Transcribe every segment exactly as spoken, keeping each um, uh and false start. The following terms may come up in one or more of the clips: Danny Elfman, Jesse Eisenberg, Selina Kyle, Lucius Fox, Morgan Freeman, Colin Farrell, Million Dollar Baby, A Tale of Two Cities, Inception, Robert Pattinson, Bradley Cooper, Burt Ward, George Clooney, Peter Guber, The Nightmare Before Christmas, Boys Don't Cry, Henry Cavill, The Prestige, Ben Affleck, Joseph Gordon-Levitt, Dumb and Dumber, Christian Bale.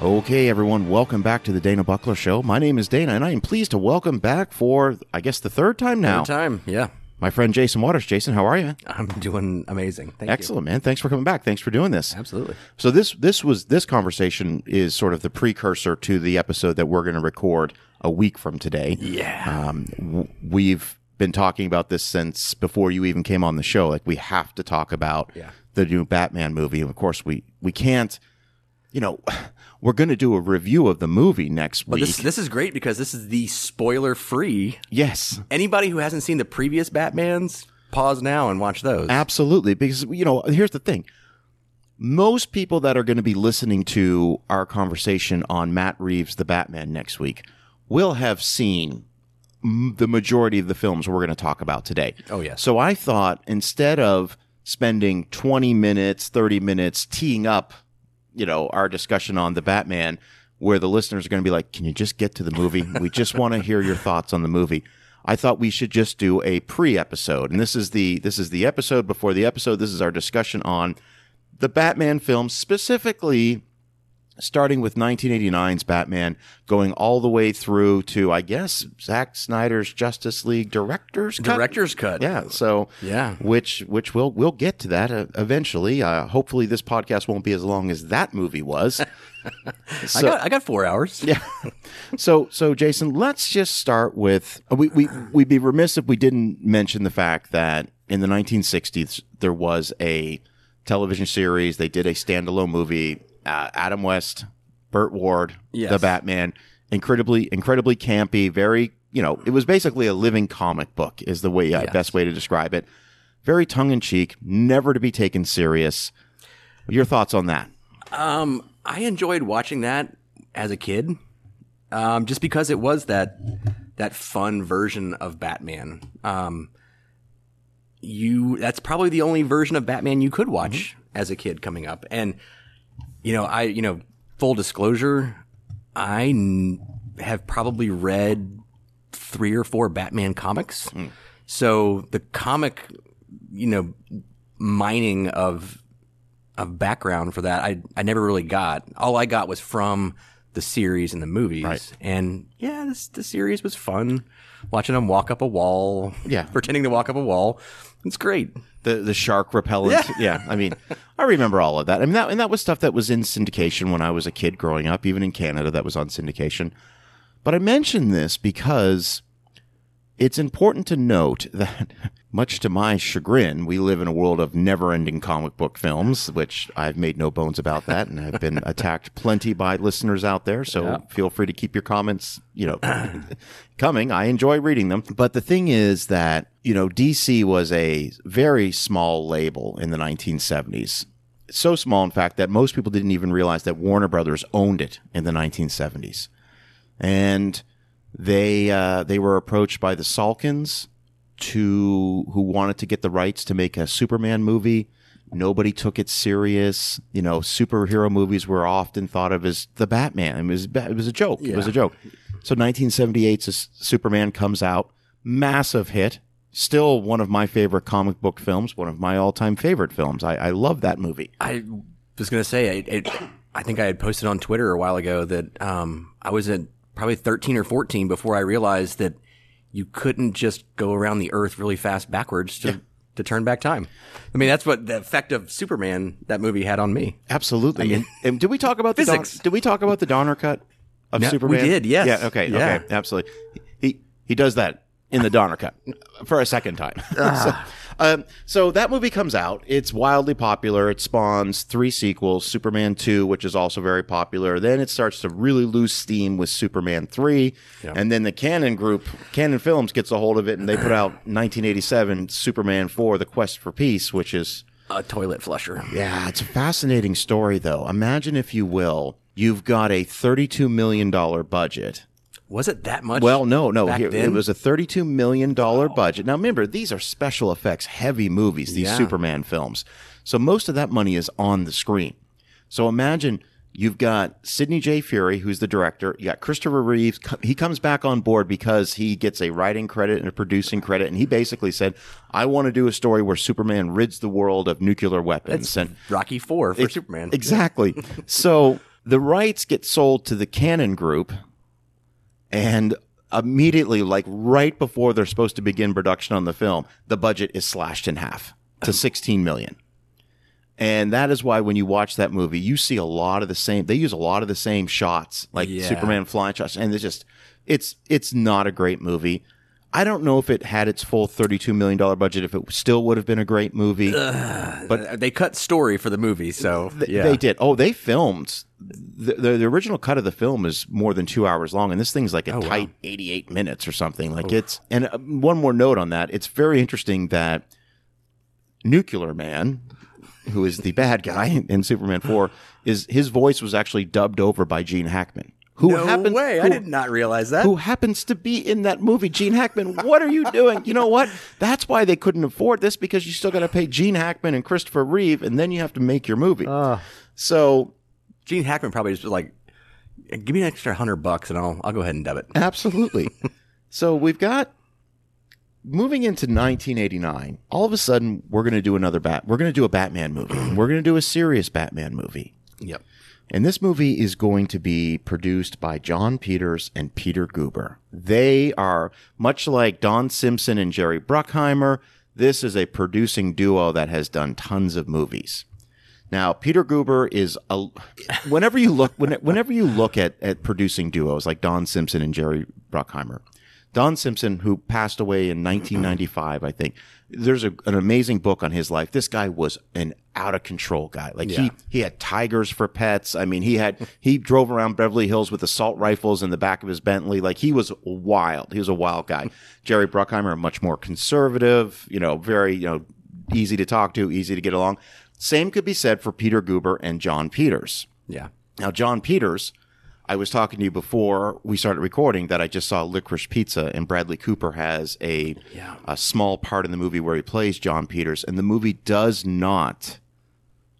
Okay, everyone, welcome back to the Dana Buckler Show. My name is Dana, and I am pleased to welcome back for, I guess, the third time now. Third time, yeah. My friend Jason Waters. Jason, how are you? I'm doing amazing. Thank Excellent, you. man. Thanks for coming back. Thanks for doing this. Absolutely. So this this was this conversation is sort of the precursor to the episode that we're going to record a week from today. Yeah. Um, w- we've been talking about this since before you even came on the show. Like, we have to talk about yeah. the new Batman movie. And of course, we we can't. You know, we're going to do a review of the movie next week. Well, this, this is great because this is the spoiler-free. Yes. Anybody who hasn't seen the previous Batmans, pause now and watch those. Absolutely. Because, you know, here's the thing. Most people that are going to be listening to our conversation on Matt Reeves' The Batman next week will have seen the majority of the films we're going to talk about today. Oh, yeah. So I thought instead of spending twenty minutes, thirty minutes teeing up, you know, our discussion on the Batman, where the listeners are going to be like, can you just get to the movie? We just want to hear your thoughts on the movie. I thought we should just do a pre-episode. And this is the this is the episode before the episode. This is our discussion on the Batman film, specifically starting with nineteen eighty-nine's Batman, going all the way through to, I guess, Zack Snyder's Justice League director's cut. Director's cut. Yeah. So, yeah. Which, which we'll, we'll get to that uh, eventually. Uh, hopefully, this podcast won't be as long as that movie was. so, I got, I got four hours. yeah. So, so Jason, let's just start with we we we'd be remiss if we didn't mention the fact that in the nineteen sixties there was a television series. They did a standalone movie. Uh, Adam West, Burt Ward, yes. The Batman, incredibly, incredibly campy. Very, you know, it was basically a living comic book is the way uh, yes. best way to describe it. Very tongue in cheek, never to be taken serious. Your thoughts on that? Um, I enjoyed watching that as a kid, um, just because it was that that fun version of Batman. Um, you, that's probably the only version of Batman you could watch mm-hmm. as a kid coming up, and. You know, I, you know, full disclosure, I n- have probably read three or four Batman comics. Mm. So the comic, you know, mining of of background for that, I, I never really got. All I got was from the series and the movies. Right. And yeah, this, the series was fun. Watching them walk up a wall, yeah, pretending to walk up a wall. It's great. The the shark repellent. Yeah. yeah. I mean, I remember all of that. I mean, that, and that was stuff that was in syndication when I was a kid growing up, even in Canada, that was on syndication. But I mention this because it's important to note that, much to my chagrin, we live in a world of never-ending comic book films, which I've made no bones about that, and I've been attacked plenty by listeners out there, so yeah. feel free to keep your comments, you know, coming. I enjoy reading them. But the thing is that, you know, D C was a very small label in the nineteen seventies. So small, in fact, that most people didn't even realize that Warner Brothers owned it in the nineteen seventies. And They uh, they were approached by the Salkins, to who wanted to get the rights to make a Superman movie. Nobody took it serious. You know, superhero movies were often thought of as the Batman. It was it was a joke. Yeah. It was a joke. So nineteen seventy-eight's Superman comes out, massive hit. Still one of my favorite comic book films. One of my all time favorite films. I, I love that movie. I was gonna say, I, I, I think I had posted on Twitter a while ago that um, I was at. probably thirteen or fourteen before I realized that you couldn't just go around the earth really fast backwards to, yeah. to turn back time. I mean, that's what the effect of Superman, that movie, had on me. Absolutely. I mean, and, and did we talk about physics. the Don, did we talk about the Donner cut of no, Superman? We did, yes. Yeah, okay, yeah. okay, absolutely. He he does that in the Donner cut for a second time. Ah. so, um, so that movie comes out. It's wildly popular. It spawns three sequels, Superman two, which is also very popular. Then it starts to really lose steam with Superman three. Yeah. And then the Cannon Group, Cannon Films, gets a hold of it, and they put out nineteen eighty-seven Superman four, The Quest for Peace, which is... a toilet flusher. Yeah, it's a fascinating story, though. Imagine, if you will, you've got a thirty-two million dollars budget. Was it that much? Well, no, no. Here, it was a thirty-two million dollars oh. budget. Now, remember, these are special effects, heavy movies, these yeah. Superman films. So most of that money is on the screen. So imagine you've got Sidney J. Fury, who's the director. You got Christopher Reeves. He comes back on board because he gets a writing credit and a producing credit. And he basically said, I want to do a story where Superman rids the world of nuclear weapons. That's and Rocky four for it, Superman. Exactly. So... The rights get sold to the Cannon Group, and immediately, like right before they're supposed to begin production on the film, the budget is slashed in half to sixteen million dollars. And that is why when you watch that movie, you see a lot of the same. They use a lot of the same shots, like yeah. Superman flying shots, and it's just it's it's not a great movie. I don't know if it had its full thirty-two million dollars budget, if it still would have been a great movie. Ugh, but they cut story for the movie, so th- yeah. They did. Oh, they filmed. The, the, the original cut of the film is more than two hours long, and this thing's like a oh, tight wow. eighty-eight minutes or something. Like Oof. it's. And one more note on that. It's very interesting that Nuclear Man, who is the bad guy in Superman four, is his voice was actually dubbed over by Gene Hackman. Who no happens, way. Who, I did not realize that. Who happens to be in that movie, Gene Hackman. What are you doing? You know what? That's why they couldn't afford this, because you still got to pay Gene Hackman and Christopher Reeve, and then you have to make your movie. Uh, so Gene Hackman probably just was like, give me an extra hundred bucks, and I'll I'll go ahead and dub it. Absolutely. So we've got, moving into nineteen eighty-nine, all of a sudden, we're going to do another bat. We're going to do a Batman movie. We're going to do a serious Batman movie. Yep. And this movie is going to be produced by John Peters and Peter Guber. They are, much like Don Simpson and Jerry Bruckheimer, this is a producing duo that has done tons of movies. Now, Peter Guber is, a, whenever you look whenever you look at, at producing duos like Don Simpson and Jerry Bruckheimer, Don Simpson, who passed away in nineteen ninety-five, I think, there's a, an amazing book on his life. This guy was an out-of-control guy. Like yeah. he, he had tigers for pets. I mean, he had he drove around Beverly Hills with assault rifles in the back of his Bentley. Like, he was wild. He was a wild guy. Jerry Bruckheimer, much more conservative, you know, very, you know, easy to talk to, easy to get along. Same could be said for Peter Guber and John Peters. Yeah. Now, John Peters, I was talking to you before we started recording that I just saw Licorice Pizza, and Bradley Cooper has a, yeah. a small part in the movie where he plays John Peters, and the movie does not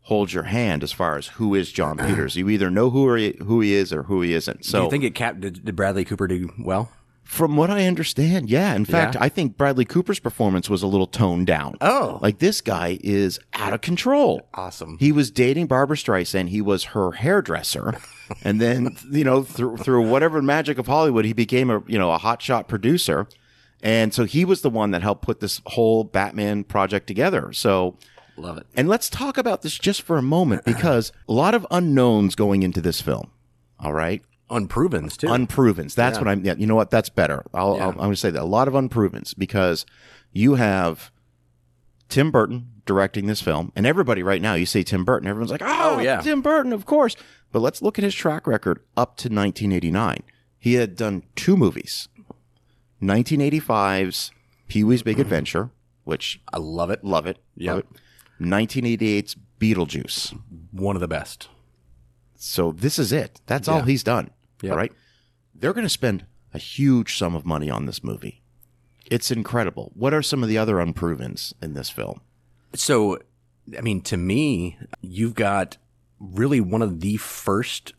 hold your hand as far as who is John Peters. You either know who he, who he is or who he isn't. So, do you think it capped, did, did Bradley Cooper do well? From what I understand, yeah. In fact, yeah. I think Bradley Cooper's performance was a little toned down. Oh. Like, this guy is out of control. Awesome. He was dating Barbra Streisand. He was her hairdresser. And then, you know, through, through whatever magic of Hollywood, he became a, you know, a hotshot producer. And so he was the one that helped put this whole Batman project together. So, love it. And let's talk about this just for a moment, because a lot of unknowns going into this film. All right. Unprovens, too. Unprovens. That's yeah. what I'm... Yeah, you know what? That's better. I'll, yeah. I'll, I'm going to say that. A lot of unprovens, because you have Tim Burton directing this film, and everybody right now, you say Tim Burton, everyone's like, oh, oh yeah. Tim Burton, of course. But let's look at his track record up to nineteen eighty-nine. He had done two movies. nineteen eighty-five's Pee-wee's Big Adventure, which... I love it. Love it. Yep. Love it. nineteen eighty-eight's Beetlejuice. One of the best. So this is it. That's yeah. all he's done. Yep. All right. They're going to spend a huge sum of money on this movie. It's incredible. What are some of the other unprovens in this film? So, I mean, to me, you've got really one of the first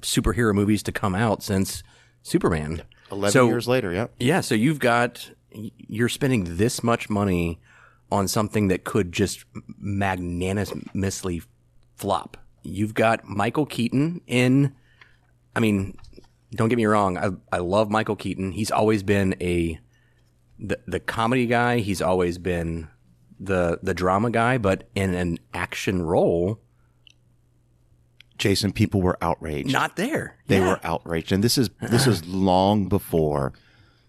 superhero movies to come out since Superman. Eleven so, years later, yeah. Yeah, so you've got, you're spending this much money on something that could just magnanimously flop. You've got Michael Keaton in, I mean, don't get me wrong, I, I love Michael Keaton. He's always been a the the comedy guy. He's always been the the drama guy, but in an action role, Jason, people were outraged. Not there. They yeah. were outraged. And this is this is long before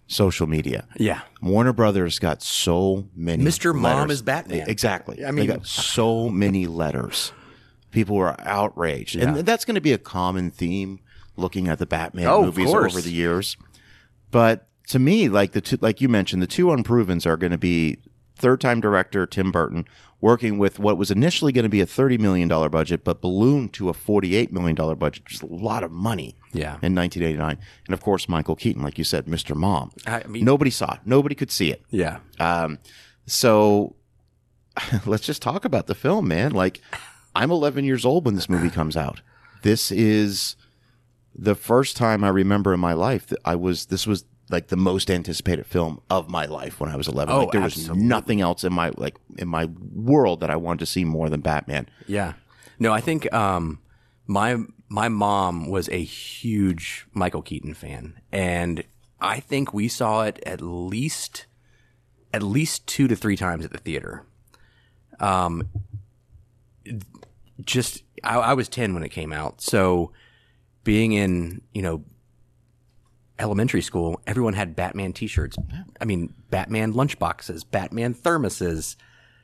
social media. Yeah. Warner Brothers got so many Mister letters. Mom is Batman. Exactly. I mean, they got so many letters. People were outraged. Yeah. And that's going to be a common theme looking at the Batman oh, movies over the years. But to me, like the two, like you mentioned, the two unprovens are going to be third-time director Tim Burton working with what was initially going to be a thirty million dollars budget, but ballooned to a forty-eight million dollars budget, which is a lot of money yeah. in nineteen eighty-nine. And, of course, Michael Keaton, like you said, Mister Mom. I mean, nobody saw it. Nobody could see it. Yeah. Um, so let's just talk about the film, man. Like... I'm eleven years old when this movie comes out. This is the first time I remember in my life that I was, this was like the most anticipated film of my life when I was eleven. Oh, like there absolutely. was nothing else in my, like in my world that I wanted to see more than Batman. Yeah. No, I think, um, my my mom was a huge Michael Keaton fan, and I think we saw it at least at least two to three times at the theater. Um, just I, I was ten when it came out, so being in you know elementary school, everyone had Batman T-shirts. I mean, Batman lunchboxes, Batman thermoses.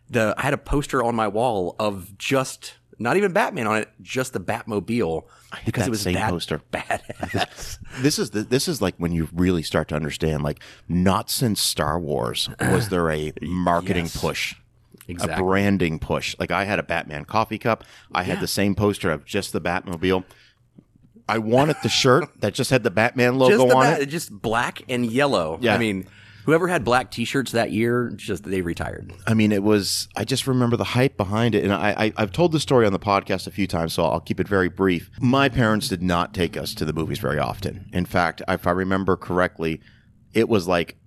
The I had a poster on my wall of just not even Batman on it, just the Batmobile, because it was same that poster. Badass. This is the, this is like when you really start to understand. Like, not since Star Wars was there a marketing yes. push. Exactly. A branding push. Like, I had a Batman coffee cup. I yeah. had the same poster of just the Batmobile. I wanted the shirt that just had the Batman logo just the on bat- it. Just black and yellow. Yeah. I mean, whoever had black T-shirts that year, just they retired. I mean, it was – I just remember the hype behind it. And I, I, I've told this story on the podcast a few times, so I'll keep it very brief. My parents did not take us to the movies very often. In fact, if I remember correctly, it was like –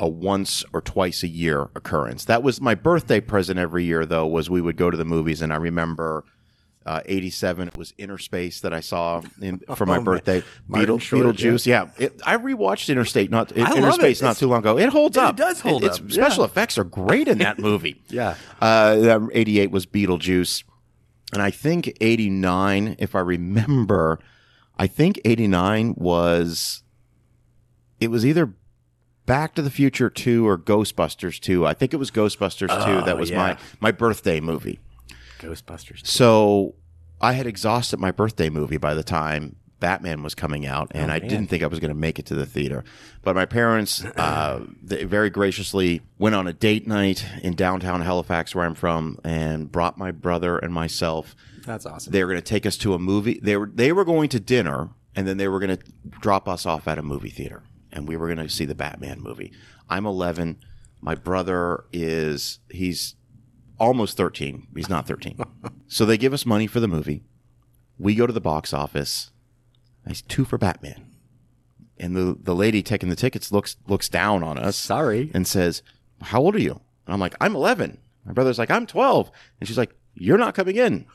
a once or twice a year occurrence. That was my birthday present every year, though, was we would go to the movies. And I remember uh, eighty-seven, it was Interspace that I saw in, for my oh, birthday. Beetle, Shorter, Beetlejuice, yeah. yeah. It, I rewatched Interstate, not I Interspace it. not it's, too long ago. It holds it, up. It does hold it, up. It's, yeah. Special effects are great in that movie. yeah. Uh, eighty-eight was Beetlejuice. And I think eighty-nine, if I remember, I think eighty-nine was, it was either Back to the Future two or Ghostbusters two. I think it was Ghostbusters oh, two. That was yeah. my, my birthday movie. Ghostbusters two. So I had exhausted my birthday movie by the time Batman was coming out, and oh, I didn't think I was going to make it to the theater. But my parents uh, they very graciously went on a date night in downtown Halifax, where I'm from, and brought my brother and myself. That's awesome. They were going to take us to a movie. They were They were going to dinner, and then they were going to drop us off at a movie theater. And we were going to see the Batman movie. I'm eleven. My brother is, he's almost thirteen. He's not thirteen. So they give us money for the movie. We go to the box office. It's two for Batman. And the, the lady taking the tickets looks looks down on us. Sorry. And says, how old are you? And I'm like, I'm eleven. My brother's like, I'm twelve. And she's like, you're not coming in.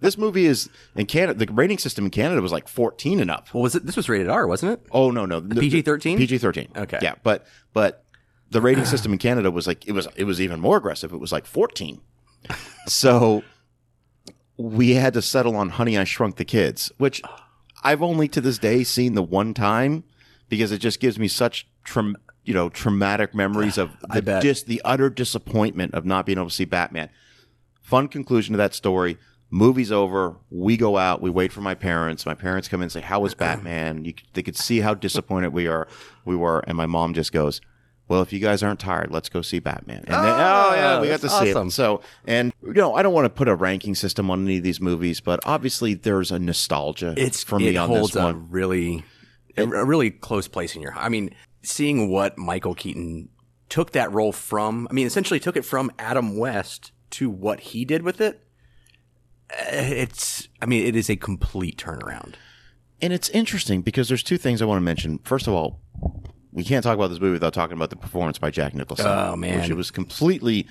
This movie is in Canada. The rating system in Canada was like fourteen and up. Well, was it? This was rated R, wasn't it? Oh no, no, P G thirteen. P G thirteen. Okay, yeah, but but the rating system in Canada was like it was it was even more aggressive. It was like fourteen. So we had to settle on Honey, I Shrunk the Kids, which I've only to this day seen the one time because it just gives me such tra- you know traumatic memories of the dis- the utter disappointment of not being able to see Batman. Fun conclusion to that story. Movie's over. We go out. We wait for my parents. My parents come in and say, how was Batman? You, they could see how disappointed we are. We were. And my mom just goes, well, if you guys aren't tired, let's go see Batman. And oh, they, oh yeah, we got to awesome. see it. So, and, you know, I don't want to put a ranking system on any of these movies, but obviously there's a nostalgia it's, for me it on holds this one. A really, it, a really close place in your heart. I mean, seeing what Michael Keaton took that role from, I mean, essentially took it from Adam West to what he did with it, it's, I mean, it is a complete turnaround. And it's interesting because there's two things I want to mention. First of all, we can't talk about this movie without talking about the performance by Jack Nicholson. Oh, man. Which it was completely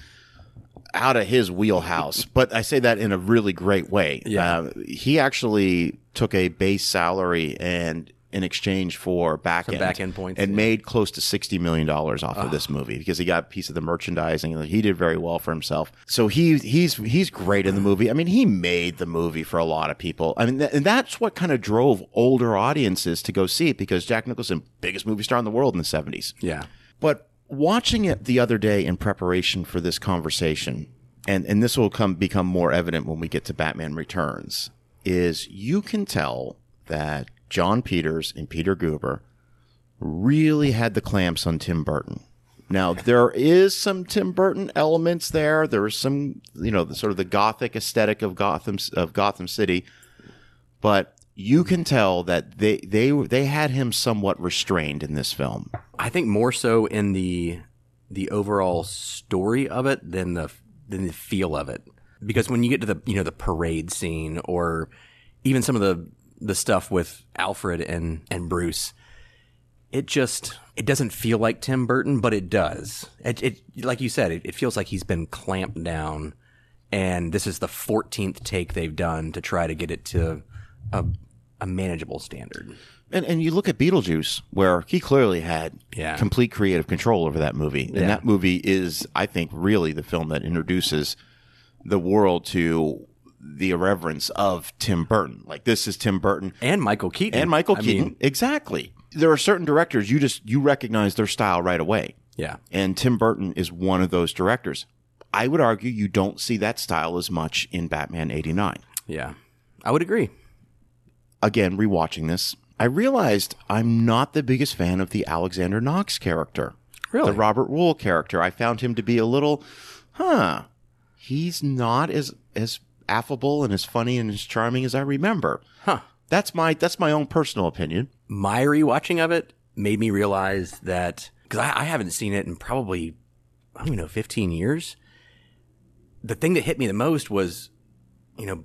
out of his wheelhouse. But I say that in a really great way. Yeah. Uh, he actually took a base salary and in exchange for back end, back end points, and yeah. made close to sixty million dollars off oh. of this movie because he got a piece of the merchandising. He did very well for himself. So he he's he's great in the movie. I mean, he made the movie for a lot of people. I mean, th- and that's what kind of drove older audiences to go see it because Jack Nicholson, biggest movie star in the world in the seventies. Yeah. But watching it the other day in preparation for this conversation, and, and this will come become more evident when we get to Batman Returns, is you can tell that John Peters and Peter Guber really had the clamps on Tim Burton. Now, there is some Tim Burton elements there. There is some, you know, the, sort of the gothic aesthetic of Gotham of Gotham City. But you can tell that they they they had him somewhat restrained in this film. I think more so in the the overall story of it than the than the feel of it. Because when you get to the, you know, the parade scene or even some of the the stuff with Alfred and, and Bruce, it just, it doesn't feel like Tim Burton, but it does. It, it like you said, it, it feels like he's been clamped down, and this is the fourteenth take they've done to try to get it to a, a manageable standard. And and you look at Beetlejuice, where he clearly had yeah. complete creative control over that movie. And yeah. that movie is, I think, really the film that introduces the world to the irreverence of Tim Burton. Like, this is Tim Burton. And Michael Keaton. And Michael I Keaton. Mean, exactly. There are certain directors, you just you recognize their style right away. Yeah. And Tim Burton is one of those directors. I would argue you don't see that style as much in Batman eighty-nine. Yeah. I would agree. Again, rewatching this, I realized I'm not the biggest fan of the Alexander Knox character. Really? The Robert Wool character. I found him to be a little, huh, he's not as as affable and as funny and as charming as I remember. Huh. That's my that's my own personal opinion. My rewatching of it made me realize that, because I, I haven't seen it in probably, I don't even know, fifteen years. The thing that hit me the most was, you know,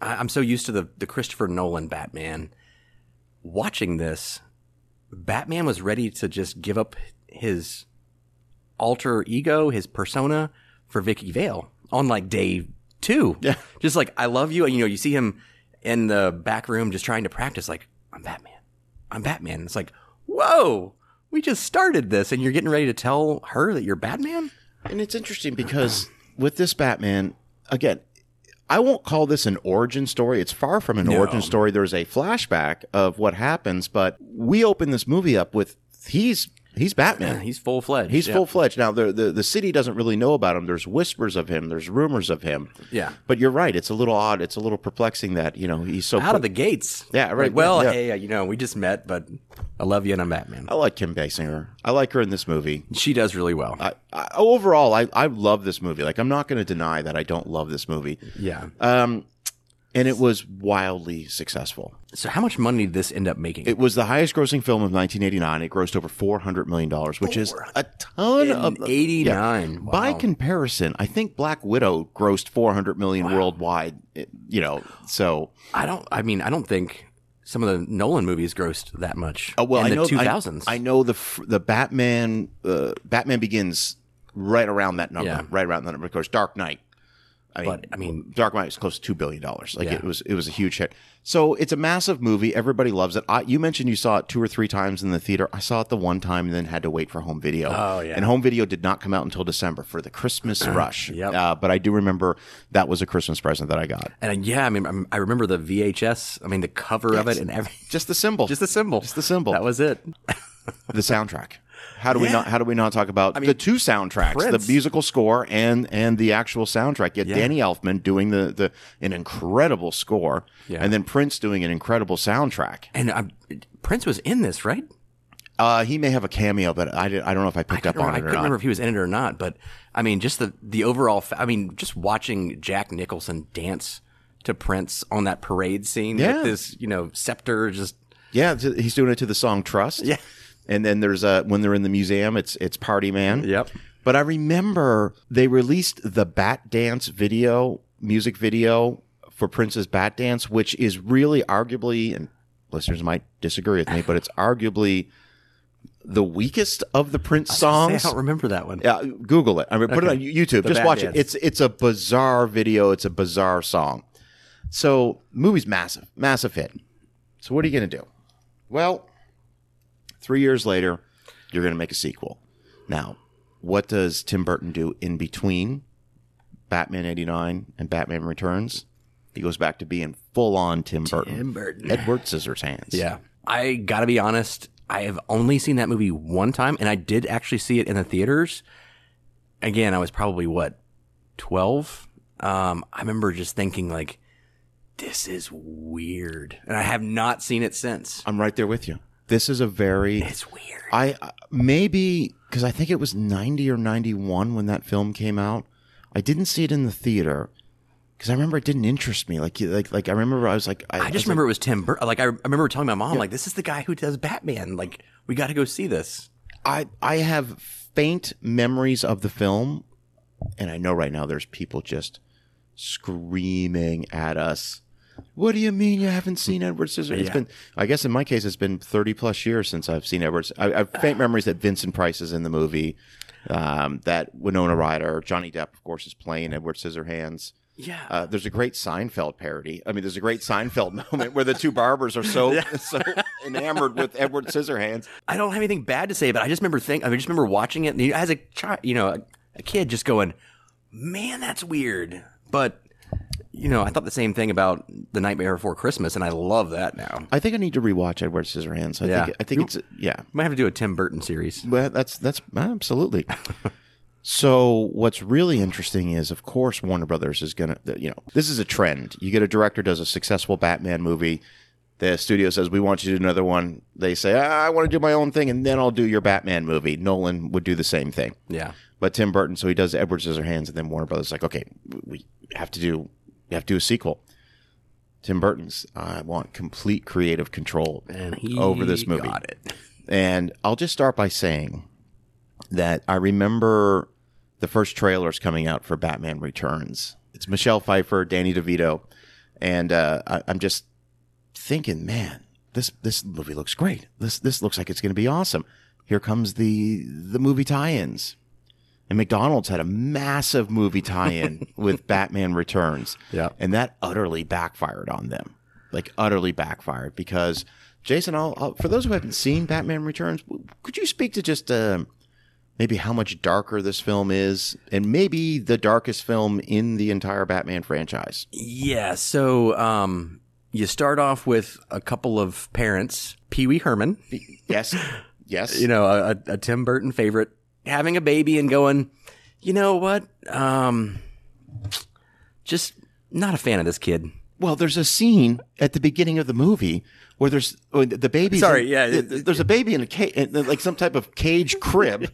I, I'm so used to the, the Christopher Nolan Batman. Watching this, Batman was ready to just give up his alter ego, his persona for Vicky Vale on like day two. Yeah. Just like, I love you. And, you know, you see him in the back room just trying to practice like, I'm Batman. I'm Batman. It's like, whoa, we just started this and you're getting ready to tell her that you're Batman? And it's interesting because with this Batman, again, I won't call this an origin story. It's far from an no. origin story. There's a flashback of what happens, but we open this movie up with he's he's Batman. He's full-fledged. He's yeah. full-fledged. Now, the, the the city doesn't really know about him. There's whispers of him. There's rumors of him. Yeah. But you're right. It's a little odd. It's a little perplexing that, you know, he's so... Out po- of the gates. Yeah, right. Like, well, yeah. hey, you know, we just met, but I love you and I'm Batman. I like Kim Basinger. I like her in this movie. She does really well. I, I, overall, I, I love this movie. Like, I'm not going to deny that I don't love this movie. Yeah. Um, and it was wildly successful. So how much money did this end up making? It was the highest grossing film of nineteen eighty-nine. It grossed over four hundred million dollars, which is a ton of... eighty-nine. Yeah. Wow. By comparison, I think Black Widow grossed four hundred million dollars wow. worldwide, you know, so... I don't... I mean, I don't think... Some of the Nolan movies grossed that much oh, well, in I the know, two thousands. I, I know the the Batman uh, Batman Begins right around that number, yeah. right around that number. Of course, Dark Knight. I mean, but, I mean Dark Knight was close to two billion dollars. Like yeah. it was it was a huge hit. So it's a massive movie. Everybody loves it. I, you mentioned you saw it two or three times in the theater. I saw it the one time and then had to wait for home video. Oh, yeah. And home video did not come out until December for the Christmas rush. Yep. Uh, but I do remember that was a Christmas present that I got. And yeah, I mean, I remember the V H S. I mean, the cover yes. of it and everything. Just the symbol. Just the symbol. Just the symbol. That was it. The soundtrack. How do we yeah. not? How do we not talk about I mean, the two soundtracks, Prince. The musical score and and the actual soundtrack? You had yeah, Danny Elfman doing the, the an incredible score, yeah. and then Prince doing an incredible soundtrack. And uh, Prince was in this, right? Uh, he may have a cameo, but I, did, I don't know if I picked I up on it. Or I couldn't not. remember if he was in it or not. But I mean, just the the overall. Fa- I mean, just watching Jack Nicholson dance to Prince on that parade scene yeah. with this, you know, scepter. Just yeah, he's doing it to the song "Trust." Yeah. And then there's a when they're in the museum, it's it's Party Man. Yep. But I remember they released the Bat Dance video, music video for Prince's Bat Dance, which is really arguably, and listeners might disagree with me, but it's arguably the weakest of the Prince songs. I, say, I don't remember that one. Yeah, Google it. I mean, put okay. it on YouTube. The Just Bat watch Dance. it. It's it's a bizarre video. It's a bizarre song. So movie's massive, massive hit. So what are you gonna do? Well. Three years later, you're going to make a sequel. Now, what does Tim Burton do in between Batman eighty-nine and Batman Returns? He goes back to being full-on Tim Burton. Tim Burton. Edward Scissorhands. Yeah. I got to be honest, I have only seen that movie one time, and I did actually see it in the theaters. Again, I was probably, what, twelve? Um, I remember just thinking, like, this is weird. And I have not seen it since. I'm right there with you. This is a very... It's weird. I uh, Maybe, because I think it was ninety or ninety-one when that film came out. I didn't see it in the theater, because I remember it didn't interest me. Like, like, like I remember I was like... I, I just I was remember like, it was Tim Burton. Like, I, I remember telling my mom, yeah. like, this is the guy who does Batman. Like, we got to go see this. I, I have faint memories of the film, and I know right now there's people just screaming at us. What do you mean you haven't seen Edward Scissorhands? Yeah. It's been, I guess in my case, it's been thirty plus years since I've seen Edward. I, I have faint memories that Vincent Price is in the movie, um, that Winona Ryder, Johnny Depp, of course, is playing Edward Scissorhands. Yeah. Uh, there's a great Seinfeld parody. I mean, there's a great Seinfeld moment where the two barbers are so, yeah. so enamored with Edward Scissorhands. I don't have anything bad to say, but I just remember think I just remember watching it and as a child, you know, a, a kid just going, man, that's weird. But, you know, I thought the same thing about The Nightmare Before Christmas, and I love that now. I think I need to rewatch Edward Scissorhands. I yeah. think I think you, it's yeah. Might have to do a Tim Burton series. Well, that's that's absolutely. So what's really interesting is, of course, Warner Brothers is going to, you know, this is a trend. You get a director does a successful Batman movie. The studio says, we want you to do another one. They say, ah, I want to do my own thing, and then I'll do your Batman movie. Nolan would do the same thing. Yeah. But Tim Burton, so he does Edward Scissorhands, and then Warner Brothers is like, okay, we have to do, we have to do a sequel. Tim Burton's, I want complete creative control over this movie. Got it. And I'll just start by saying that I remember the first trailers coming out for Batman Returns. It's Michelle Pfeiffer, Danny DeVito, and uh, I, I'm just thinking, man, this this movie looks great. This this looks like it's going to be awesome. Here comes the the movie tie-ins, and McDonald's had a massive movie tie-in with Batman Returns, yeah, and that utterly backfired on them, like utterly backfired. Because Jason, I'll, I'll, for those who haven't seen Batman Returns, could you speak to just uh, maybe how much darker this film is, and maybe the darkest film in the entire Batman franchise? Yeah, so um, you start off with a couple of parents, Pee Wee Herman. Yes, yes. You know, a, a Tim Burton favorite, having a baby and going, you know what, um, just not a fan of this kid. Well, there's a scene at the beginning of the movie where there's oh, the baby. Sorry, in, yeah. There's a baby in a cage, like some type of cage crib,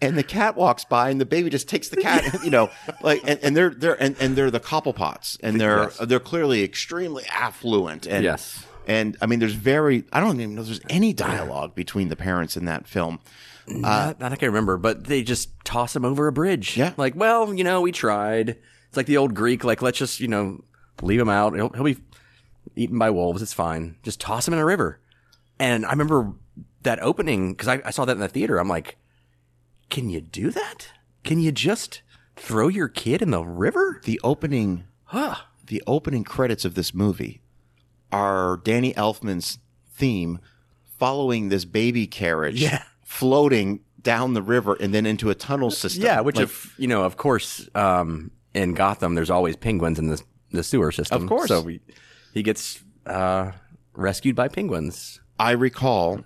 and the cat walks by, and the baby just takes the cat. You know, like and, and they're they're and, and they're the Cobblepots, and they're yes. they're clearly extremely affluent. And, yes, and I mean, there's very I don't even know if there's any dialogue between the parents in that film. Not, uh, not I can remember, but they just toss him over a bridge. Yeah, like well, you know, we tried. It's like the old Greek, like let's just you know. Leave him out. He'll, he'll be eaten by wolves. It's fine. Just toss him in a river. And I remember that opening because I, I saw that in the theater. I'm like, can you do that? Can you just throw your kid in the river? The opening, huh. the opening credits of this movie are Danny Elfman's theme following this baby carriage yeah. floating down the river and then into a tunnel system. Yeah, which, like, if, you know, of course, um, in Gotham, there's always penguins in this. The sewer system. Of course. So we, he gets uh, rescued by penguins. I recall,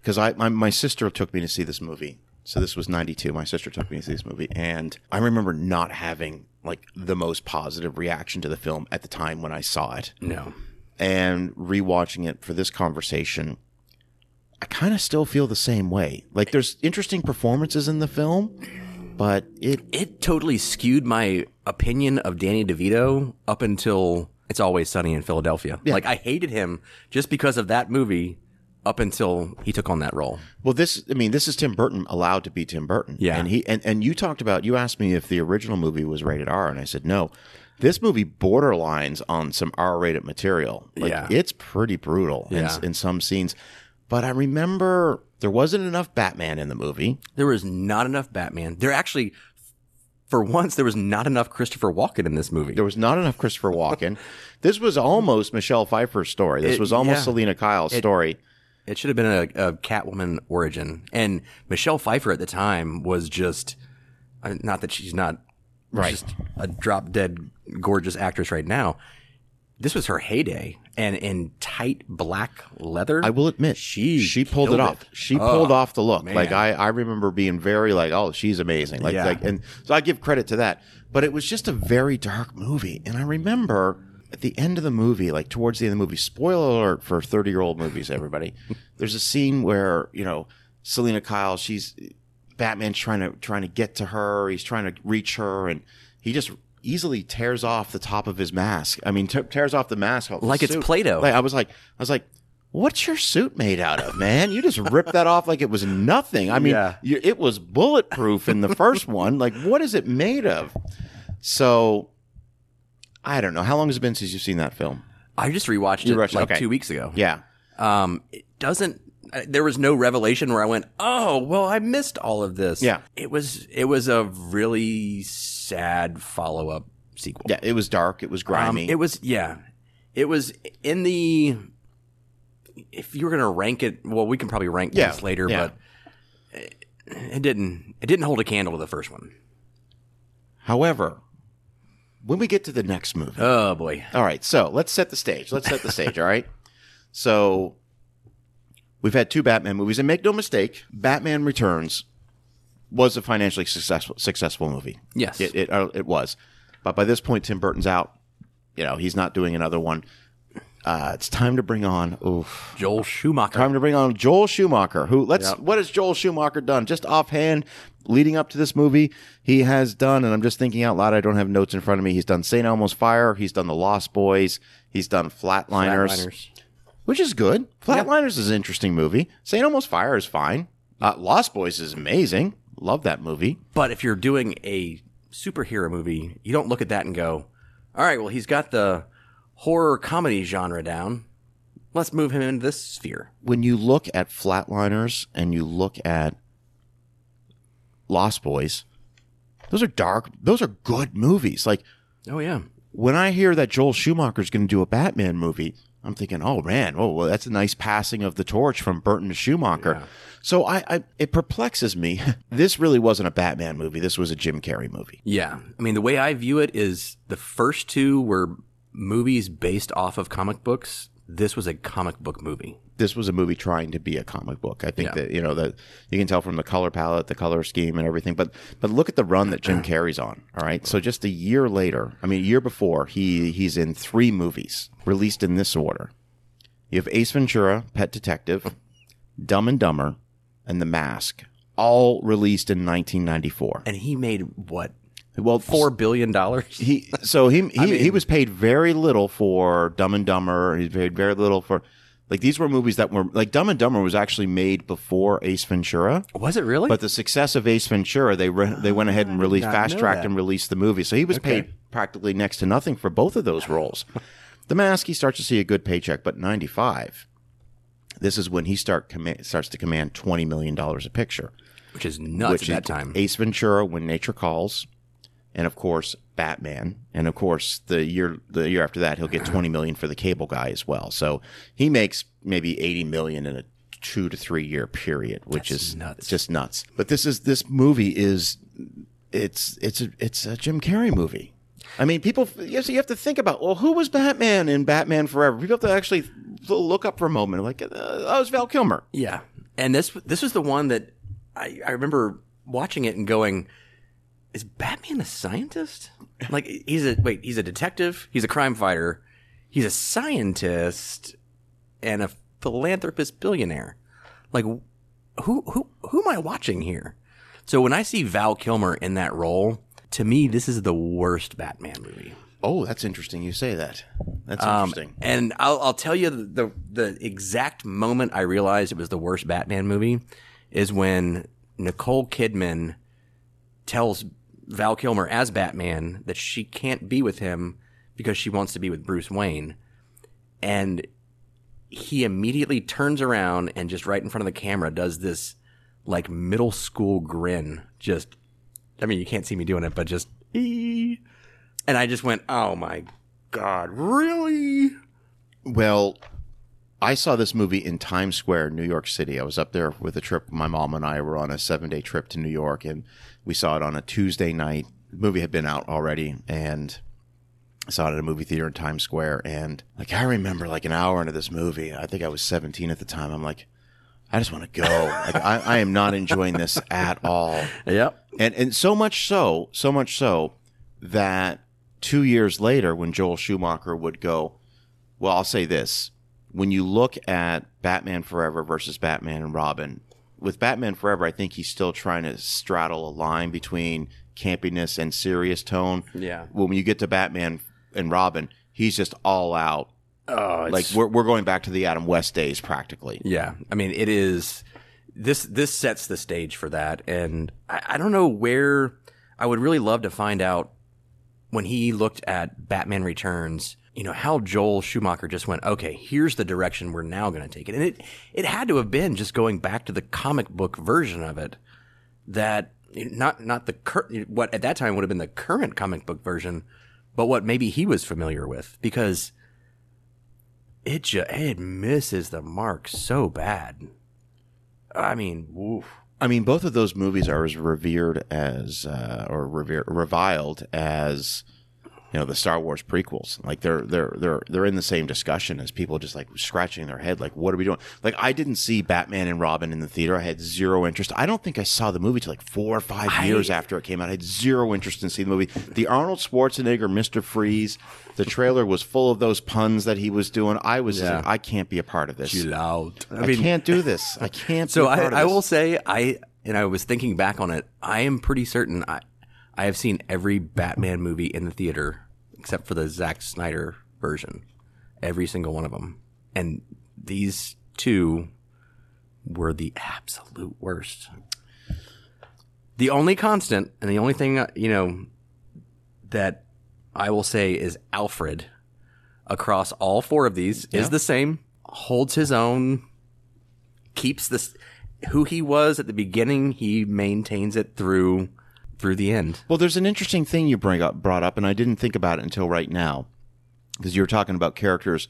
because I my, my sister took me to see this movie. So this was ninety-two. My sister took me to see this movie. And I remember not having like the most positive reaction to the film at the time when I saw it. No. And rewatching it for this conversation, I kind of still feel the same way. Like there's interesting performances in the film. But it it totally skewed my opinion of Danny DeVito up until It's Always Sunny in Philadelphia. Yeah. Like I hated him just because of that movie up until he took on that role. Well, this I mean, this is Tim Burton allowed to be Tim Burton. Yeah. And he and, and you talked about you asked me if the original movie was rated R, and I said no. This movie borderlines on some R-rated material. Like yeah. it's pretty brutal yeah. in, in some scenes. But I remember there wasn't enough Batman in the movie. There was not enough Batman. There actually, for once, there was not enough Christopher Walken in this movie. There was not enough Christopher Walken. This was almost Michelle Pfeiffer's story. This it, was almost yeah. Selina Kyle's it, story. It should have been a, a Catwoman origin. And Michelle Pfeiffer at the time was just, not that she's not right. just a drop-dead gorgeous actress right now. This was her heyday, and in tight black leather. I will admit, she she pulled it off. It. She oh, pulled off the look. Man. Like I, I remember being very like, oh, she's amazing. Like, yeah. like, and so I give credit to that. But it was just a very dark movie, and I remember at the end of the movie, like towards the end of the movie. Spoiler alert for thirty-year-old movies, everybody. There's a scene where you know Selina Kyle, she's Batman's trying to trying to get to her. He's trying to reach her, and he just. Easily tears off the top of his mask. I mean, t- tears off the mask like it's Play-Doh. Like, I was like, I was like, what's your suit made out of, man? You just ripped that off like it was nothing. I mean, yeah. you, it was bulletproof in the first one. Like, what is it made of? So, I don't know. How long has it been since you've seen that film? I just rewatched you it like okay. two weeks ago. Yeah, um, it doesn't. There was no revelation where I went, oh, well, I missed all of this. Yeah, it was it was a really sad follow up sequel. Yeah, it was dark. It was grimy. Um, it was, yeah. It was in the, if you were going to rank it, well, we can probably rank yeah, this later, yeah. but it, it didn't, it didn't hold a candle to the first one. However, when we get to the next movie. Oh, boy. All right. So let's set the stage. Let's set the stage. All right. So we've had two Batman movies. And make no mistake, Batman Returns was a financially successful successful movie. Yes. It, it, it was. But by this point, Tim Burton's out. You know, he's not doing another one. Uh, it's time to bring on oof, Joel Schumacher. Time to bring on Joel Schumacher. Who? Let's. Yep. What has Joel Schumacher done? Just offhand, leading up to this movie, he has done, and I'm just thinking out loud. I don't have notes in front of me. He's done Saint Elmo's Fire. He's done The Lost Boys. He's done Flatliners, Flatliners. Which is good. Flatliners yeah. is an interesting movie. Saint Elmo's Fire is fine. Uh, Lost Boys is amazing. Love that movie. But if you're doing a superhero movie, you don't look at that and go, "All right, well, he's got the horror comedy genre down. Let's move him into this sphere." When you look at Flatliners and you look at Lost Boys, those are dark, those are good movies. Like, oh yeah. When I hear that Joel Schumacher's going to do a Batman movie, I'm thinking, oh man, oh well, that's a nice passing of the torch from Burton to Schumacher. Yeah. So I, I, it perplexes me. This really wasn't a Batman movie. This was a Jim Carrey movie. Yeah, I mean, the way I view it is the first two were movies based off of comic books. This was a comic book movie. This was a movie trying to be a comic book. I think yeah. that, you know, that you can tell from the color palette, the color scheme and everything. But but look at the run that Jim Carrey's on. All right. So just a year later, I mean, a year before, he he's in three movies released in this order. You have Ace Ventura, Pet Detective, Dumb and Dumber, and The Mask, all released in nineteen ninety-four. And he made what? Well, four billion dollars. He so he he, I mean, he was paid very little for Dumb and Dumber. He's paid very little for, like, these were movies that were like Dumb and Dumber was actually made before Ace Ventura. Was it really? But the success of Ace Ventura, they re, they went ahead and released fast tracked and released the movie. So he was okay. paid practically next to nothing for both of those roles. The Mask, he starts to see a good paycheck, but ninety-five. This is when he start com- starts to command twenty million dollars a picture, which is nuts which at that time. Ace Ventura, When Nature Calls. And of course, Batman. And of course, the year the year after that, he'll get twenty million for The Cable Guy as well. So he makes maybe eighty million in a two to three year period, which That's is nuts. just nuts. But this is this movie is it's it's a, it's a Jim Carrey movie. I mean, people. Yes, you have to think about, well, who was Batman in Batman Forever? People have to actually look up for a moment. Like, uh, that was Val Kilmer. Yeah, and this this was the one that I, I remember watching it and going, is Batman a scientist? Like, he's a wait, he's a detective, he's a crime fighter, he's a scientist, and a philanthropist billionaire. Like, who who who am I watching here? So when I see Val Kilmer in that role, to me, this is the worst Batman movie. Oh, that's interesting. You say that. That's um, interesting. And I'll I'll tell you the the exact moment I realized it was the worst Batman movie is when Nicole Kidman tells Val Kilmer as Batman that she can't be with him because she wants to be with Bruce Wayne, and he immediately turns around and just right in front of the camera does this like middle school grin. Just, I mean, you can't see me doing it, but just ee. And I just went, oh my God, really? Well, I saw this movie in Times Square, New York City. I was up there with a trip. My mom and I were on a seven-day trip to New York, and we saw it on a Tuesday night. The movie had been out already, and I saw it at a movie theater in Times Square. And like, I remember like an hour into this movie, I think I was seventeen at the time. I'm like, I just want to go. Like, I, I am not enjoying this at all. Yep. And and so much so, so much so that two years later, when Joel Schumacher would go, well, I'll say this. When you look at Batman Forever versus Batman and Robin, with Batman Forever, I think he's still trying to straddle a line between campiness and serious tone. Yeah. When you get to Batman and Robin, he's just all out. Oh, like, we're we're going back to the Adam West days practically. Yeah. I mean, it is this this sets the stage for that, and I, I don't know where I would really love to find out when he looked at Batman Returns. You know, how Joel Schumacher just went, okay, here's the direction we're now going to take it. And it it had to have been just going back to the comic book version of it, that not not the cur- what at that time would have been the current comic book version but what maybe he was familiar with, because it just, it misses the mark so bad. I mean, oof. I mean, both of those movies are as revered as, uh, or revered, reviled as, you know, the Star Wars prequels. Like they're they're they're they're in the same discussion as people just like scratching their head, like, what are we doing? Like, I didn't see Batman and Robin in the theater. I had zero interest. I don't think I saw the movie till like four or five I... years after it came out. I had zero interest in seeing the movie. The Arnold Schwarzenegger, Mister Freeze, the trailer was full of those puns that he was doing. I was yeah. like, I can't be a part of this. Chill out. I, I mean... can't do this. I can't. So be a part I, of this. I will say I and I was thinking back on it. I am pretty certain I. I have seen every Batman movie in the theater except for the Zack Snyder version, every single one of them. And these two were the absolute worst. The only constant and the only thing, you know, that I will say is Alfred across all four of these yeah. is the same, holds his own, keeps this who he was at the beginning. He maintains it through... through the end. Well, there's an interesting thing you bring up, brought up, and I didn't think about it until right now, because you were talking about characters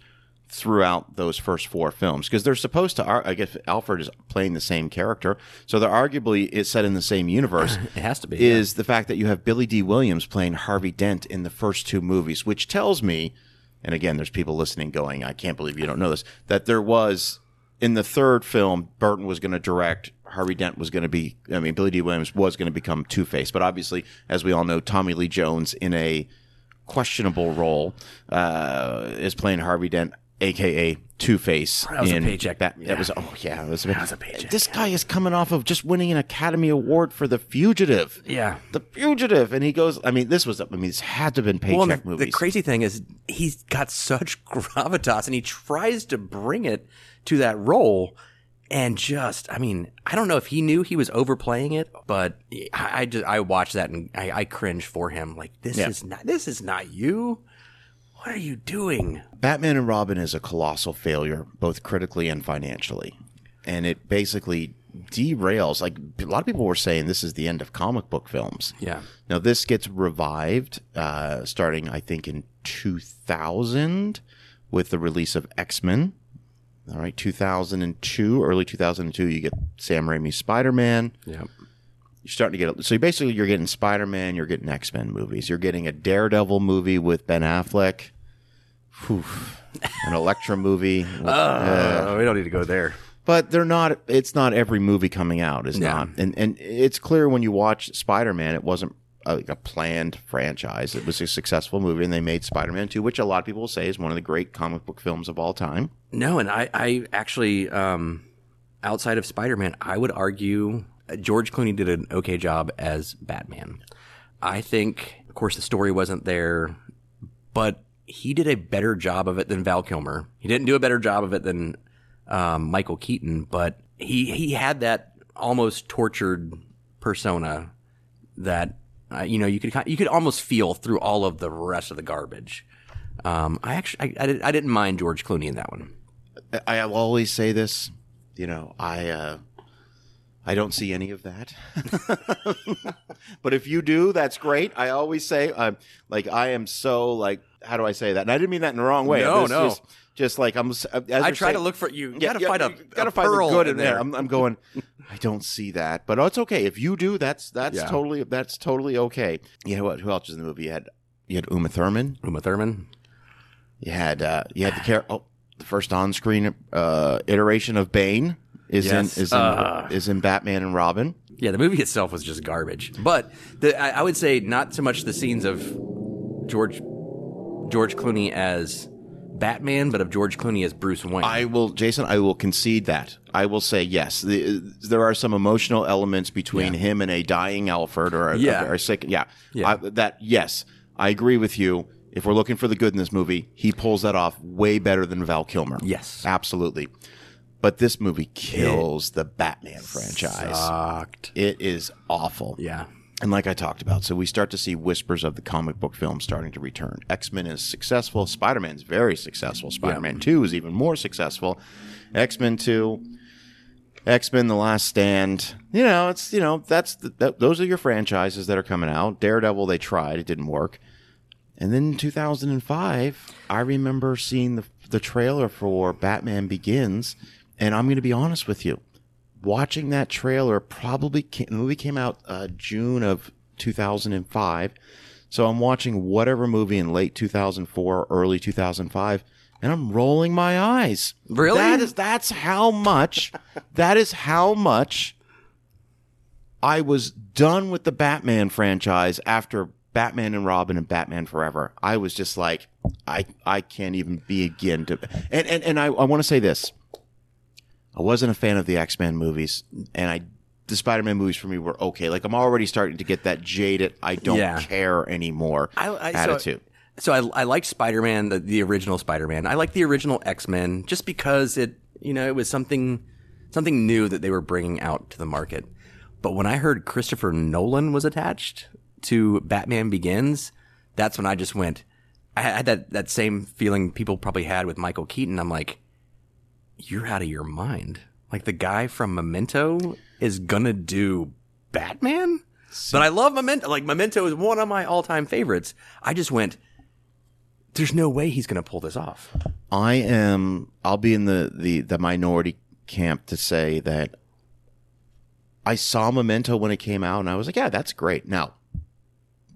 throughout those first four films, because they're supposed to, ar- I guess Alfred is playing the same character, so they're arguably it's set in the same universe. It has to be. Is yeah. the fact that you have Billy D. Williams playing Harvey Dent in the first two movies, which tells me, and again, there's people listening going, I can't believe you don't know this, that there was, in the third film, Burton was going to direct, Harvey Dent was going to be, I mean, Billy D. Williams was going to become Two-Face. But obviously, as we all know, Tommy Lee Jones, in a questionable role, uh, is playing Harvey Dent, a k a. Two-Face. That was in a paycheck. That, yeah. that was, oh, yeah. That was a, that was a paycheck. This yeah. guy is coming off of just winning an Academy Award for The Fugitive. Yeah. The Fugitive. And he goes, I mean, this was, I mean, this had to have been paycheck well, the, movies. The crazy thing is he's got such gravitas, and he tries to bring it to that role. And just, I mean, I don't know if he knew he was overplaying it, but I, I just, I watched that and I, I cringe for him. Like, this yeah. is not, this is not you. What are you doing? Batman and Robin is a colossal failure, both critically and financially. And it basically derails, like a lot of people were saying, this is the end of comic book films. Yeah. Now this gets revived, uh, starting, I think, in two thousand with the release of X-Men. All right, two thousand two, early two thousand two, you get Sam Raimi's Spider-Man. Yeah, you're starting to get so basically you're getting Spider-Man, you're getting X-Men movies, you're getting a Daredevil movie with Ben Affleck, whew, an Elektra movie. With, uh, uh, we don't need to go there. But they're not. It's not every movie coming out is yeah. not, and and it's clear when you watch Spider-Man, it wasn't a, a planned franchise. It was a successful movie, and they made Spider-Man two, which a lot of people will say is one of the great comic book films of all time. No, and I, I actually, um, outside of Spider-Man, I would argue George Clooney did an okay job as Batman. I think, of course, the story wasn't there, but he did a better job of it than Val Kilmer. He didn't do a better job of it than um, Michael Keaton, but he, he had that almost tortured persona that, uh, you know, you could you could almost feel through all of the rest of the garbage. Um, I actually, I, I, I didn't mind George Clooney in that one. I will always say this, you know, I, uh, I don't see any of that, but if you do, that's great. I always say, um, like, I am so like, how do I say that? And I didn't mean that in the wrong way. No, no. Just, just like I'm, as I try saying, to look for you. you yeah, gotta yeah, find a, gotta a find pearl good in there. there. I'm, I'm going, I don't see that, but oh, it's okay. If you do, that's, that's yeah. totally, that's totally okay. You know what? Who else was in the movie? You had, you had Uma Thurman. Uma Thurman. You had, uh, you had the character. Oh. The first on-screen uh, iteration of Bane is yes. in is in, uh, is in Batman and Robin. Yeah, the movie itself was just garbage. But the, I, I would say not so much the scenes of George George Clooney as Batman, but of George Clooney as Bruce Wayne. I will, Jason, I will concede that. I will say yes. The, there are some emotional elements between yeah. him and a dying Alfred or a, yeah. a, a sick. Yeah, yeah. I, that yes, I agree with you. If we're looking for the good in this movie, he pulls that off way better than Val Kilmer. Yes. Absolutely. But this movie kills it the Batman franchise. Sucked. It is awful. Yeah. And like I talked about, so we start to see whispers of the comic book film starting to return. X-Men is successful. Spider-Man's very successful. Spider-Man yeah. two is even more successful. X-Men two, X-Men The Last Stand. You know, it's, you know, that's, the, that, those are your franchises that are coming out. Daredevil, they tried. It didn't work. And then in two thousand five, I remember seeing the, the trailer for Batman Begins, and I'm going to be honest with you, watching that trailer probably came, the movie came out uh, June of two thousand five, so I'm watching whatever movie in late two thousand four, early two thousand five, and I'm rolling my eyes. Really? That is, that's how much, that is how much I was done with the Batman franchise after Batman and Robin and Batman Forever. I was just like, I I can't even begin to. And and, and I, I want to say this. I wasn't a fan of the X-Men movies, and I the Spider-Man movies for me were okay. Like, I'm already starting to get that jaded, I don't yeah. care anymore I, I, attitude. So, so I, I liked Spider-Man, the, the original Spider-Man. I liked the original X-Men just because it, you know, it was something something new that they were bringing out to the market. But when I heard Christopher Nolan was attached to Batman Begins, that's when I just went, I had that, that same feeling people probably had with Michael Keaton. I'm like, you're out of your mind. Like, the guy from Memento is gonna do Batman? So, but I love Memento. Like, Memento is one of my all-time favorites. I just went, there's no way he's gonna pull this off. I am, I'll be in the, the, the minority camp to say that I saw Memento when it came out, and I was like, yeah, that's great. Now,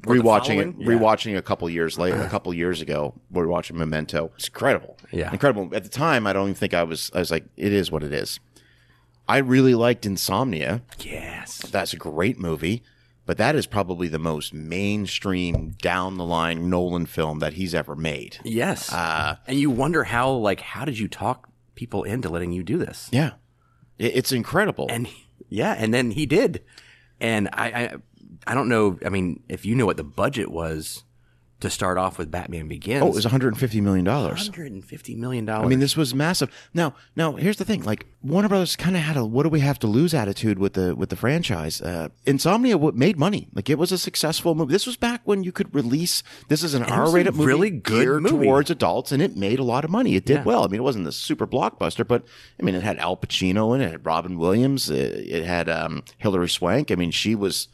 Rewatching it, yeah. rewatching a couple years later, a couple years ago, we're watching Memento. It's incredible, yeah, incredible. At the time, I don't even think I was. I was like, it is what it is. I really liked Insomnia. Yes, that's a great movie, but that is probably the most mainstream, down the line Nolan film that he's ever made. Yes, uh, and you wonder how, like, how did you talk people into letting you do this? Yeah, it, it's incredible, and yeah, and then he did, and I. I I don't know. I mean, if you know what the budget was to start off with Batman Begins. Oh, it was one hundred fifty million dollars. one hundred fifty million dollars. I mean, this was massive. Now, now here's the thing. Like, Warner Brothers kind of had a what do we have to lose attitude with the with the franchise. Uh, Insomnia made money. Like, it was a successful movie. This was back when you could release. This is an R-rated movie. Really good geared movie. Towards adults, and it made a lot of money. It did yeah. well. I mean, it wasn't a super blockbuster, but, I mean, it had Al Pacino in it. It had Robin Williams. It, it had um, Hilary Swank. I mean, she was...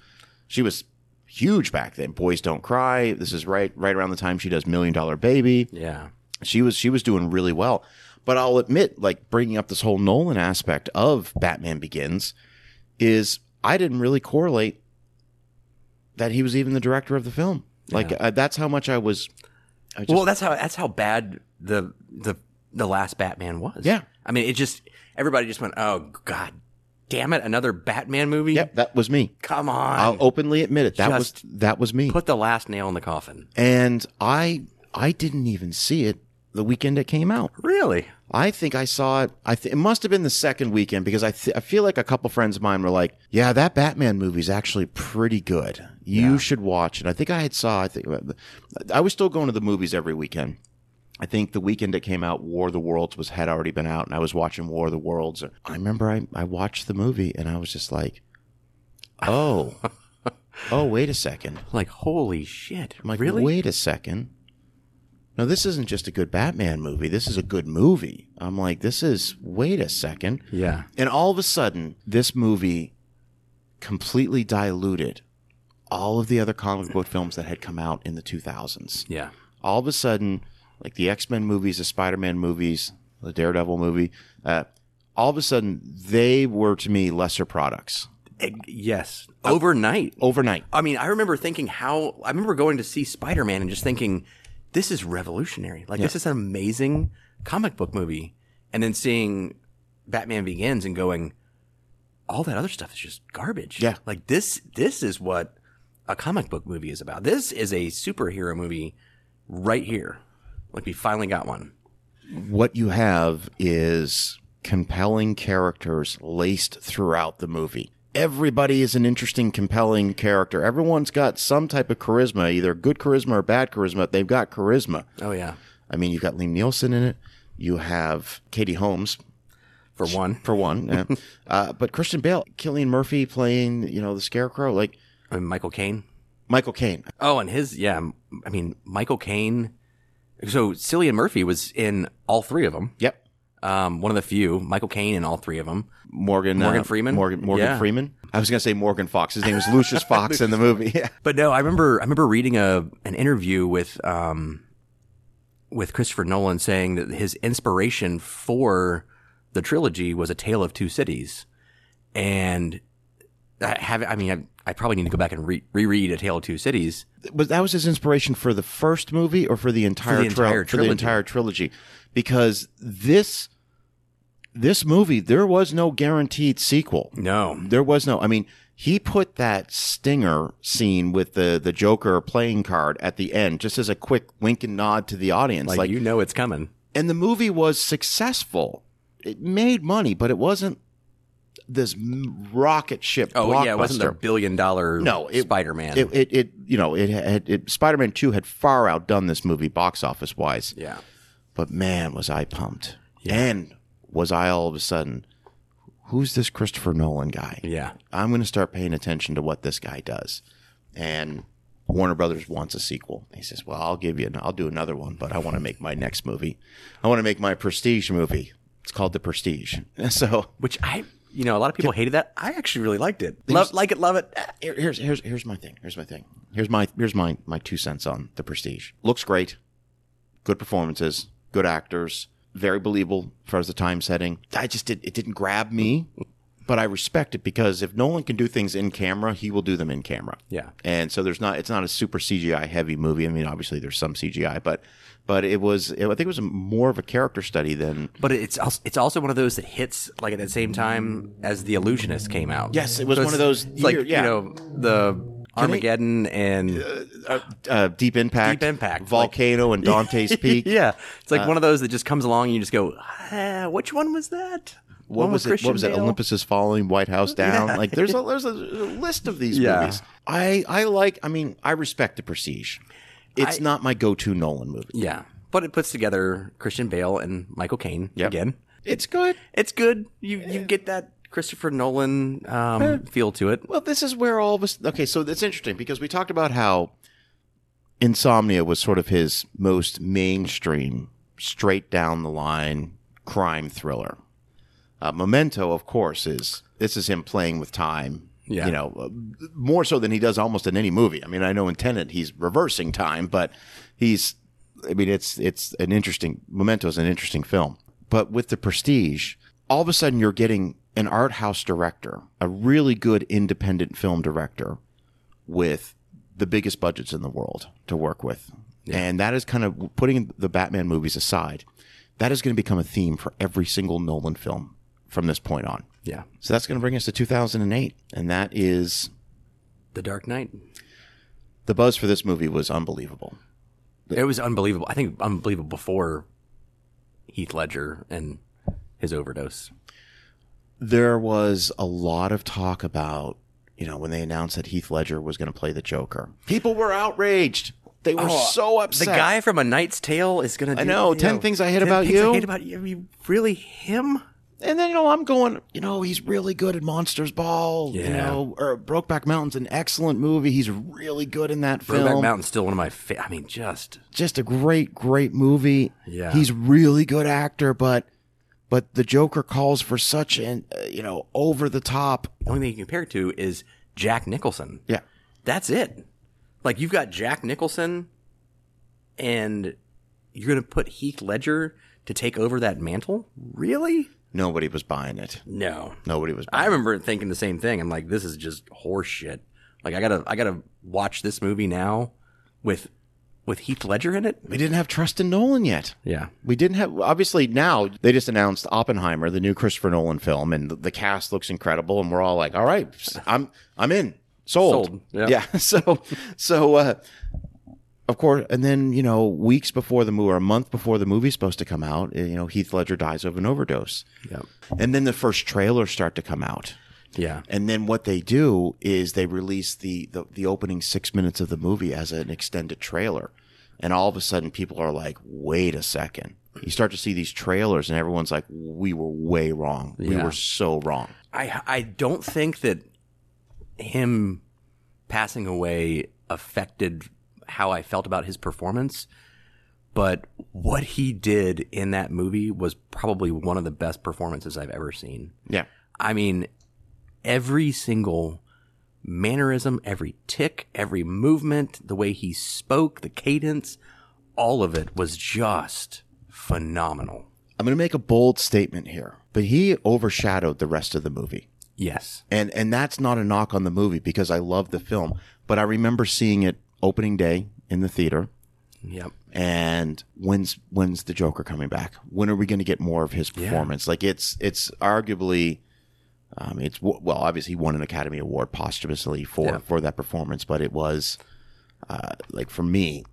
She was huge back then. Boys Don't Cry. This is right right around the time she does Million Dollar Baby. Yeah. She was she was doing really well. But I'll admit, like, bringing up this whole Nolan aspect of Batman Begins is I didn't really correlate that he was even the director of the film. Like, yeah. uh, that's how much I was I just, Well, that's how that's how bad the the the last Batman was. Yeah. I mean, it just everybody just went, "Oh God, damn it! Another Batman movie." Yep, that was me. Come on, I'll openly admit it. That Just was that was me. Put the last nail in the coffin. And I, I didn't even see it the weekend it came out. Really? I think I saw it. I th- it must have been the second weekend because I, th- I feel like a couple friends of mine were like, "Yeah, that Batman movie is actually pretty good. You yeah. should watch it." I think I had saw. I think I was still going to the movies every weekend. I think the weekend it came out, War of the Worlds was had already been out, and I was watching War of the Worlds. I remember I, I watched the movie, and I was just like, oh, oh, wait a second. Like, holy shit, I'm like, really? Wait a second. No, this isn't just a good Batman movie. This is a good movie. I'm like, this is, wait a second. Yeah. And all of a sudden, this movie completely diluted all of the other comic book films that had come out in the two thousands. Yeah. All of a sudden... Like the X-Men movies, the Spider-Man movies, the Daredevil movie, uh, all of a sudden they were to me lesser products. Yes, overnight. Uh, overnight. I mean, I remember thinking how I remember going to see Spider-Man and just thinking, this is revolutionary. Like yeah. this is an amazing comic book movie, and then seeing Batman Begins and going, all that other stuff is just garbage. Yeah, like this. This is what a comic book movie is about. This is a superhero movie right here. Like, we finally got one. What you have is compelling characters laced throughout the movie. Everybody is an interesting, compelling character. Everyone's got some type of charisma, either good charisma or bad charisma. They've got charisma. Oh, yeah. I mean, you've got Liam Neeson in it. You have Katie Holmes. For one. For one, yeah. uh, But Christian Bale, Cillian Murphy playing, you know, the Scarecrow. Like and Michael Caine. Michael Caine. Oh, and his, yeah. I mean, Michael Caine... So Cillian Murphy was in all three of them. Yep. Um, one of the few, Michael Caine in all three of them. Morgan Morgan uh, Freeman. Morgan Morgan yeah. Freeman. I was gonna say Morgan Fox. His name was Lucius Fox in the movie. Yeah. But no, I remember I remember reading a an interview with um with Christopher Nolan saying that his inspiration for the trilogy was A Tale of Two Cities, and I have I mean I've, I probably need to go back and re- reread A Tale of Two Cities. But that was his inspiration for the first movie, or for the entire, for the entire tri- trilogy? For the entire trilogy. Because this this movie, there was no guaranteed sequel. No. There was no. I mean, he put that stinger scene with the, the Joker playing card at the end, just as a quick wink and nod to the audience. Like, like you know it's coming. And the movie was successful. It made money, but it wasn't this rocket ship oh, blockbuster. Oh yeah, it wasn't a billion dollar no, it, Spider-Man. It, it it you know it had it, Spider-Man two had far outdone this movie box office wise. Yeah, but man, was I pumped! Yeah. And was I all of a sudden, who's this Christopher Nolan guy? Yeah, I'm going to start paying attention to what this guy does. And Warner Brothers wants a sequel. He says, "Well, I'll give you, an, I'll do another one, but I want to make my next movie. I want to make my Prestige movie. It's called The Prestige." So which I. You know, a lot of people hated that. I actually really liked it. Love, like it, love it. Here, here's here's here's my thing. Here's my thing. Here's my here's my my two cents on The Prestige. Looks great, good performances, good actors, very believable as far as the time setting. I just did it didn't grab me, but I respect it because if Nolan can do things in camera, he will do them in camera. Yeah. And so there's not it's not a super C G I heavy movie. I mean, obviously there's some C G I, but but it was it, I think it was a, more of a character study than. But it's also, it's also one of those that hits like at the same time as The Illusionist came out. Yes, it was so one of those year, like yeah. you know the Armageddon they, and uh, uh, Deep Impact, Deep Impact, Volcano, like, and Dante's Peak. Yeah, it's like uh, one of those that just comes along and you just go, ah, which one was that? What was, it, what was it? What was it? Olympus Is Falling, White House Down. Yeah. Like there's a, there's a list of these yeah. movies. I, I like. I mean, I respect The Prestige. It's I, not my go-to Nolan movie. Yeah, but it puts together Christian Bale and Michael Caine yep. again. It's good. It's good. You you get that Christopher Nolan um, uh, feel to it. Well, this is where all of us. Okay, so that's interesting because we talked about how Insomnia was sort of his most mainstream, straight down the line crime thriller. Uh, Memento, of course, is this is him playing with time. Yeah. You know, more so than he does almost in any movie. I mean, I know in Tenet he's reversing time, but he's, I mean, it's it's an interesting, Memento is an interesting film. But with The Prestige, all of a sudden you're getting an art house director, a really good independent film director with the biggest budgets in the world to work with. Yeah. And that is kind of, putting the Batman movies aside, that is going to become a theme for every single Nolan film from this point on. Yeah. So that's going to bring us to two thousand eight, and that is The Dark Knight. The buzz for this movie was unbelievable. It was unbelievable. I think unbelievable before Heath Ledger and his overdose. There was a lot of talk about, you know, when they announced that Heath Ledger was going to play the Joker. People were outraged. They were oh, so upset. The guy from A Knight's Tale is going to do I know, ten know, things I hate about you. I hate about you. Are you really him? And then, you know, I'm going, you know, he's really good at Monsters Ball, yeah. you know, or Brokeback Mountain's an excellent movie. He's really good in that film. Brokeback Mountain's still one of my favorite. I mean, just. Just a great, great movie. Yeah. He's really good actor, but but the Joker calls for such an, uh, you know, over the top. The only thing you compare it to is Jack Nicholson. Yeah. That's it. Like, you've got Jack Nicholson, and you're going to put Heath Ledger to take over that mantle? Really? Nobody was buying it. No. Nobody was buying it. I remember thinking the same thing. I'm like, this is just horse shit. Like, I gotta I gotta watch this movie now with with Heath Ledger in it. We didn't have trust in Nolan yet. Yeah. We didn't have, obviously now, they just announced Oppenheimer, the new Christopher Nolan film, and the, the cast looks incredible, and we're all like, all right, I'm I'm in. Sold. Sold. Yeah. yeah. So, so uh, of course, and then, you know, weeks before the movie, or a month before the movie's supposed to come out, you know, Heath Ledger dies of an overdose. Yeah. And then the first trailers start to come out. Yeah. And then what they do is they release the, the, the opening six minutes of the movie as an extended trailer. And all of a sudden people are like, wait a second. You start to see these trailers and everyone's like, we were way wrong. Yeah. We were so wrong. I I don't think that him passing away affected how I felt about his performance, But what he did in that movie was probably one of the best performances I've ever seen. Yeah. I mean, every single mannerism, every tick, every movement, the way he spoke, the cadence, all of it was just phenomenal. I'm going to make a bold statement here, but he overshadowed the rest of the movie. Yes. And and that's not a knock on the movie, because I love the film, but I remember seeing it opening day in the theater. Yep. And when's when's the Joker coming back? When are we going to get more of his performance? Yeah. Like it's it's arguably um, it's well, obviously he won an Academy Award posthumously for yeah. for that performance, but it was uh, like for me,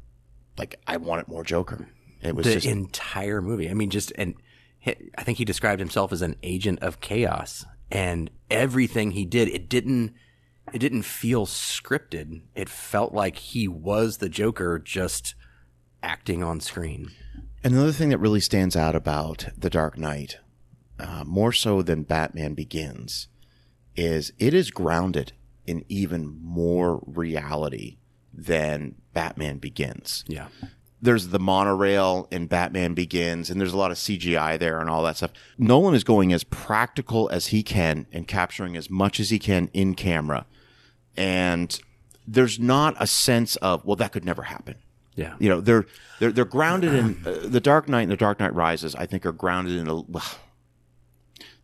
like I wanted more Joker. It was the just, entire movie. I mean, just and I think he described himself as an agent of chaos, and everything he did, it didn't it didn't feel scripted. It felt like he was the Joker just acting on screen. And another thing that really stands out about The Dark Knight, uh, more so than Batman Begins, is it is grounded in even more reality than Batman Begins. Yeah. There's the monorail in Batman Begins, and there's a lot of C G I there and all that stuff. Nolan is going as practical as he can and capturing as much as he can in camera. And there's not a sense of, well, that could never happen. Yeah. You know, they're they're, they're grounded in uh, The Dark Knight and The Dark Knight Rises, I think, are grounded in a well,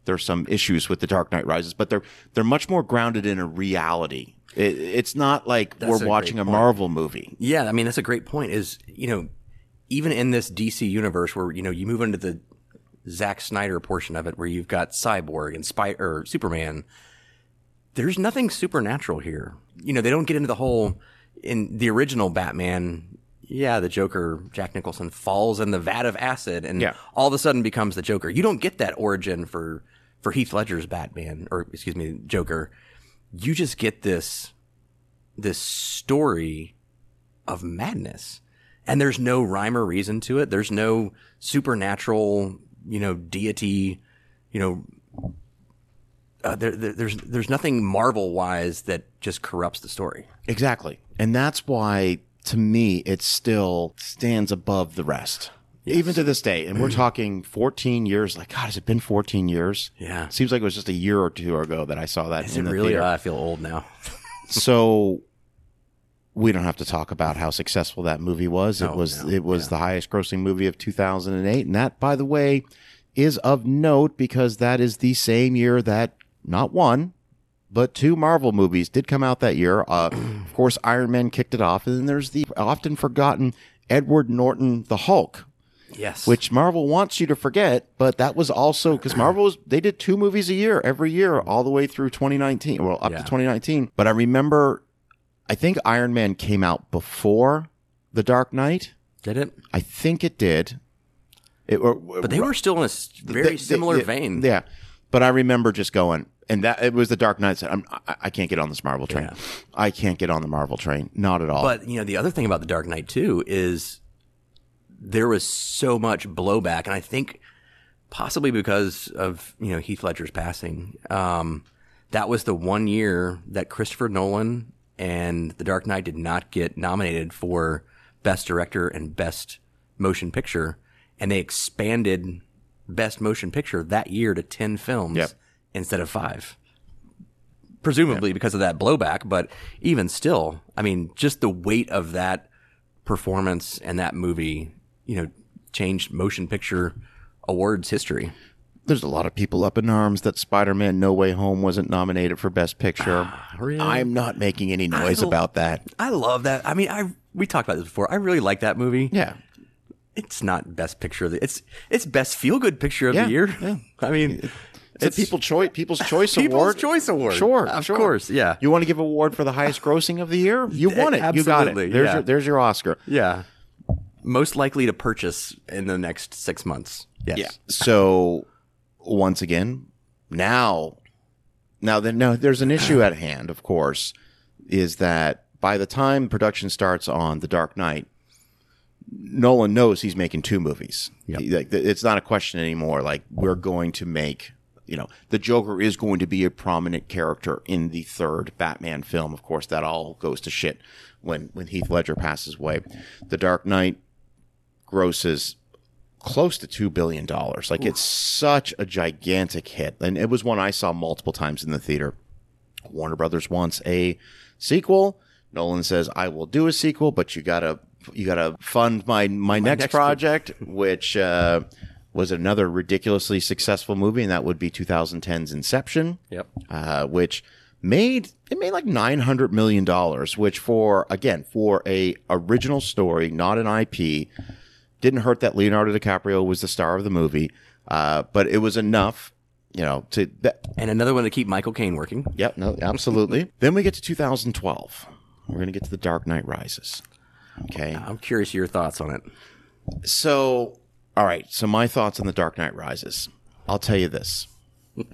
there's some issues with The Dark Knight Rises, but they're they're much more grounded in a reality. It, it's not like that's we're a watching a point. Marvel movie. Yeah, I mean, that's a great point is, you know, even in this D C universe where, you know, you move into the Zack Snyder portion of it where you've got Cyborg and Spy- or Superman, there's nothing supernatural here. You know, they don't get into the whole in the original Batman. Yeah, the Joker, Jack Nicholson, falls in the vat of acid and yeah. all of a sudden becomes the Joker. You don't get that origin for, for Heath Ledger's Batman or excuse me, Joker. You just get this this story of madness, and there's no rhyme or reason to it. There's no supernatural, you know, deity, you know, uh, there, there, there's there's nothing Marvel-wise that just corrupts the story. Exactly, and that's why, to me, it still stands above the rest. Yes. Even to this day, and we're talking fourteen years. Like, God, has it been fourteen years? Yeah. It seems like it was just a year or two ago that I saw that Is in it the really? Theater. I feel old now. So we don't have to talk about how successful that movie was. No, it was no, it was yeah. the highest grossing movie of two thousand eight. And that, by the way, is of note because that is the same year that not one, but two Marvel movies did come out that year. Uh, of course, Iron Man kicked it off. And then there's the often forgotten Edward Norton, the Hulk. Yes. Which Marvel wants you to forget, but that was also because Marvel was, they did two movies a year every year all the way through twenty nineteen, well, up yeah. to twenty nineteen. But I remember, I think Iron Man came out before The Dark Knight. Did it? I think it did. It, or, but they were still in a very they, similar they, vein. Yeah. But I remember just going, and that it was The Dark Knight said, I'm, I, I can't get on this Marvel train. Yeah. I can't get on the Marvel train. Not at all. But, you know, the other thing about The Dark Knight, too, is there was so much blowback, and I think possibly because of, you know, Heath Ledger's passing, um, that was the one year that Christopher Nolan and The Dark Knight did not get nominated for Best Director and Best Motion Picture, and they expanded Best Motion Picture that year to ten films yep. instead of five. Presumably yep. because of that blowback, but even still, I mean, just the weight of that performance and that movie, you know, changed motion picture awards history. There's a lot of people up in arms that Spider-Man No Way Home wasn't nominated for Best Picture. Ah, really? I'm not making any noise about that. I love that. I mean, I we talked about this before. I really like that movie. Yeah. It's not Best Picture of the It's it's Best Feel-Good Picture of yeah, the year. Yeah. I mean, it, it's, it's a people choi- People's Choice People's Award. People's Choice Award. Sure. Of sure. course, yeah. You want to give an award for the highest grossing of the year? You won it. Absolutely, you got it. There's, yeah. your, there's your Oscar. Yeah. Most likely to purchase in the next six months. Yes. Yeah. So once again, now, now, the, now there's an issue at hand, of course, is that by the time production starts on The Dark Knight, Nolan knows he's making two movies. Yep. He, like, it's not a question anymore. Like, we're going to make, you know, the Joker is going to be a prominent character in the third Batman film. Of course, that all goes to shit when, when Heath Ledger passes away. The Dark Knight grosses close to two billion dollars. Like, oof. It's such a gigantic hit. And it was one I saw multiple times in the theater. Warner Brothers wants a sequel. Nolan says, I will do a sequel, but you gotta you gotta fund my my, my next, next project, th- which uh, was another ridiculously successful movie, and that would be twenty ten's Inception. Yep. Uh, which made it made like nine hundred million dollars, which for again for a original story, not an I P, didn't hurt that Leonardo DiCaprio was the star of the movie, uh, but it was enough. You know, to that. And another one to keep Michael Caine working. Yep, no, absolutely. Then we get to two thousand twelve. We're going to get to The Dark Knight Rises. Okay. I'm curious your thoughts on it. So, all right. So my thoughts on The Dark Knight Rises. I'll tell you this.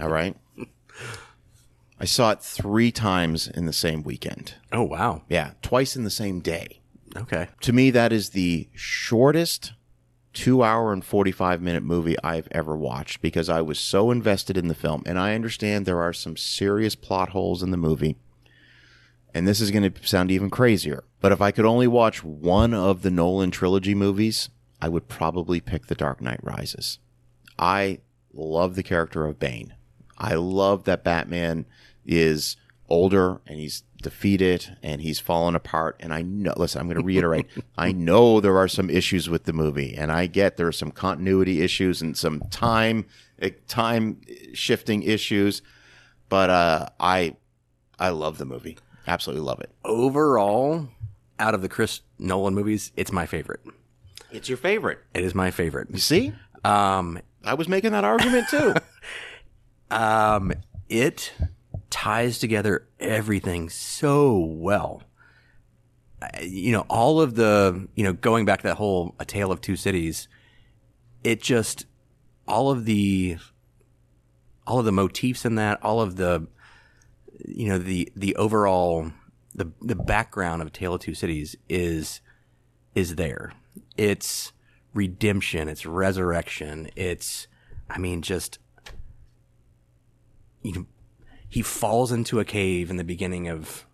All right. I saw it three times in the same weekend. Oh, wow. Yeah. Twice in the same day. Okay. To me, that is the shortest two hour and forty-five minute movie I've ever watched because I was so invested in the film. And I understand there are some serious plot holes in the movie. And this is going to sound even crazier. But if I could only watch one of the Nolan trilogy movies, I would probably pick The Dark Knight Rises. I love the character of Bane. I love that Batman is older and he's defeated and he's fallen apart. And I know, listen, I'm going to reiterate, I know there are some issues with the movie, and I get there are some continuity issues and some time time shifting issues, but uh, I I love the movie, absolutely love it. Overall, out of the Chris Nolan movies, it's my favorite. It's your favorite. It is my favorite. You see, um, I was making that argument too. um, it. ties together everything so well. You know, all of the, you know, going back to that whole A Tale of Two Cities, it just, all of the, all of the motifs in that, all of the, you know, the, the overall, the, the background of A Tale of Two Cities is, is there. It's redemption. It's resurrection. It's, I mean, just, you know, he falls into a cave in the beginning of,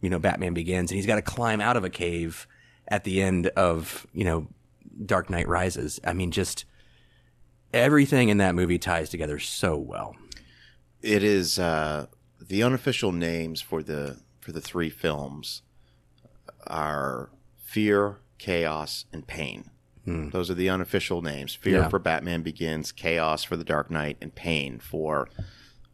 you know, Batman Begins, and he's got to climb out of a cave at the end of, you know, Dark Knight Rises. I mean, just everything in that movie ties together so well. It is uh, the unofficial names for the for the three films are Fear, Chaos, and Pain. Hmm. Those are the unofficial names. Fear yeah. for Batman Begins, Chaos for The Dark Knight, and Pain for.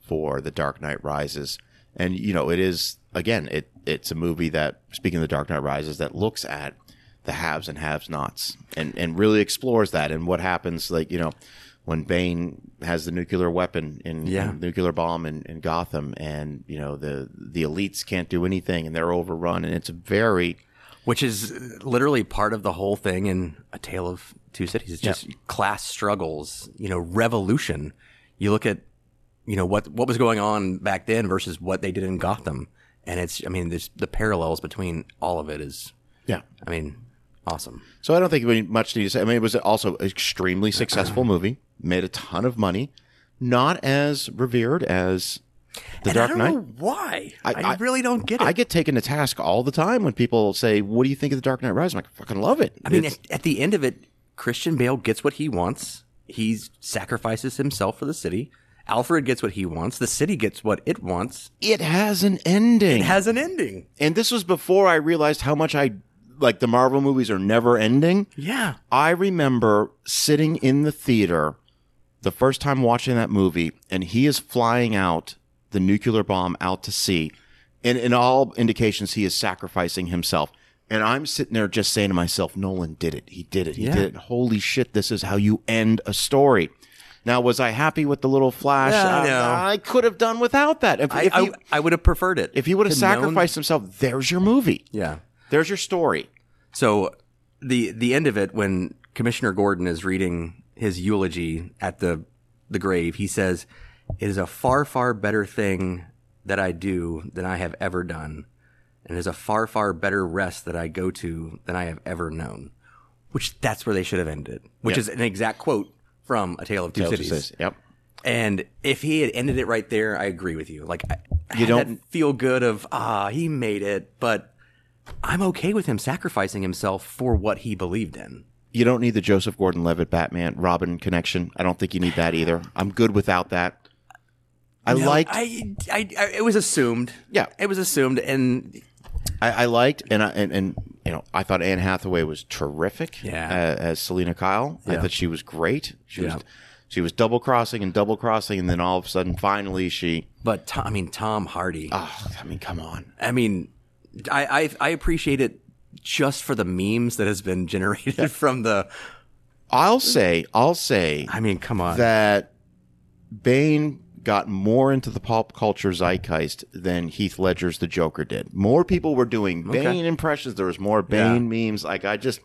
for The Dark Knight Rises. And, you know, it is, again, it it's a movie that, speaking of The Dark Knight Rises, that looks at the haves and have-nots and, and really explores that and what happens, like, you know, when Bane has the nuclear weapon in yeah. nuclear bomb in, in Gotham, and, you know, the, the elites can't do anything and they're overrun. And it's very... Which is literally part of the whole thing in A Tale of Two Cities. It's just yeah. class struggles, you know, revolution. You look at You know, what what was going on back then versus what they did in Gotham. And it's, I mean, there's the parallels between all of it is, yeah, I mean, awesome. So I don't think we much need to say. I mean, it was also an extremely successful movie, made a ton of money, not as revered as The and Dark Knight. I don't Knight. know why. I, I, I really don't get it. I get taken to task all the time when people say, what do you think of The Dark Knight Rises? I'm like, I fucking love it. I mean, at, at the end of it, Christian Bale gets what he wants. He sacrifices himself for the city. Alfred gets what he wants. The city gets what it wants. It has an ending. It has an ending. And this was before I realized how much I, like, the Marvel movies are never ending. Yeah. I remember sitting in the theater the first time watching that movie, and he is flying out the nuclear bomb out to sea. And in all indications, he is sacrificing himself. And I'm sitting there just saying to myself, Nolan did it. He did it. He yeah. did it. Holy shit, this is how you end a story. Now, was I happy with the little flash? Yeah, uh, no. I could have done without that. If, I, if he, I, I would have preferred it. If he would have sacrificed known... himself, there's your movie. Yeah. There's your story. So the the end of it, when Commissioner Gordon is reading his eulogy at the, the grave, he says, it is a far, far better thing that I do than I have ever done. And it is a far, far better rest that I go to than I have ever known. Which that's where they should have ended. Which yeah. is an exact quote. From A Tale of Two Tale Cities. Says, yep. And if he had ended it right there, I agree with you. Like, I, you don't feel good of, ah, he made it, but I'm okay with him sacrificing himself for what he believed in. You don't need the Joseph Gordon-Levitt Batman Robin connection. I don't think you need that either. I'm good without that. I no, liked. I, I, I. It was assumed. Yeah, it was assumed, and I, I liked, and I, and and you know, I thought Anne Hathaway was terrific. Yeah. as, as Selina Kyle, yeah. I thought she was great. She yeah. was. She was double crossing and double crossing, and then all of a sudden, finally, she. But Tom, I mean, Tom Hardy. Oh, I mean, come on. I mean, I I, I appreciate it just for the memes that has been generated yeah. from the. I'll say, I'll say. I mean, come on. That Bane got more into the pop culture zeitgeist than Heath Ledger's The Joker did. More people were doing Bane okay. impressions. There was more Bane yeah. memes. Like I just,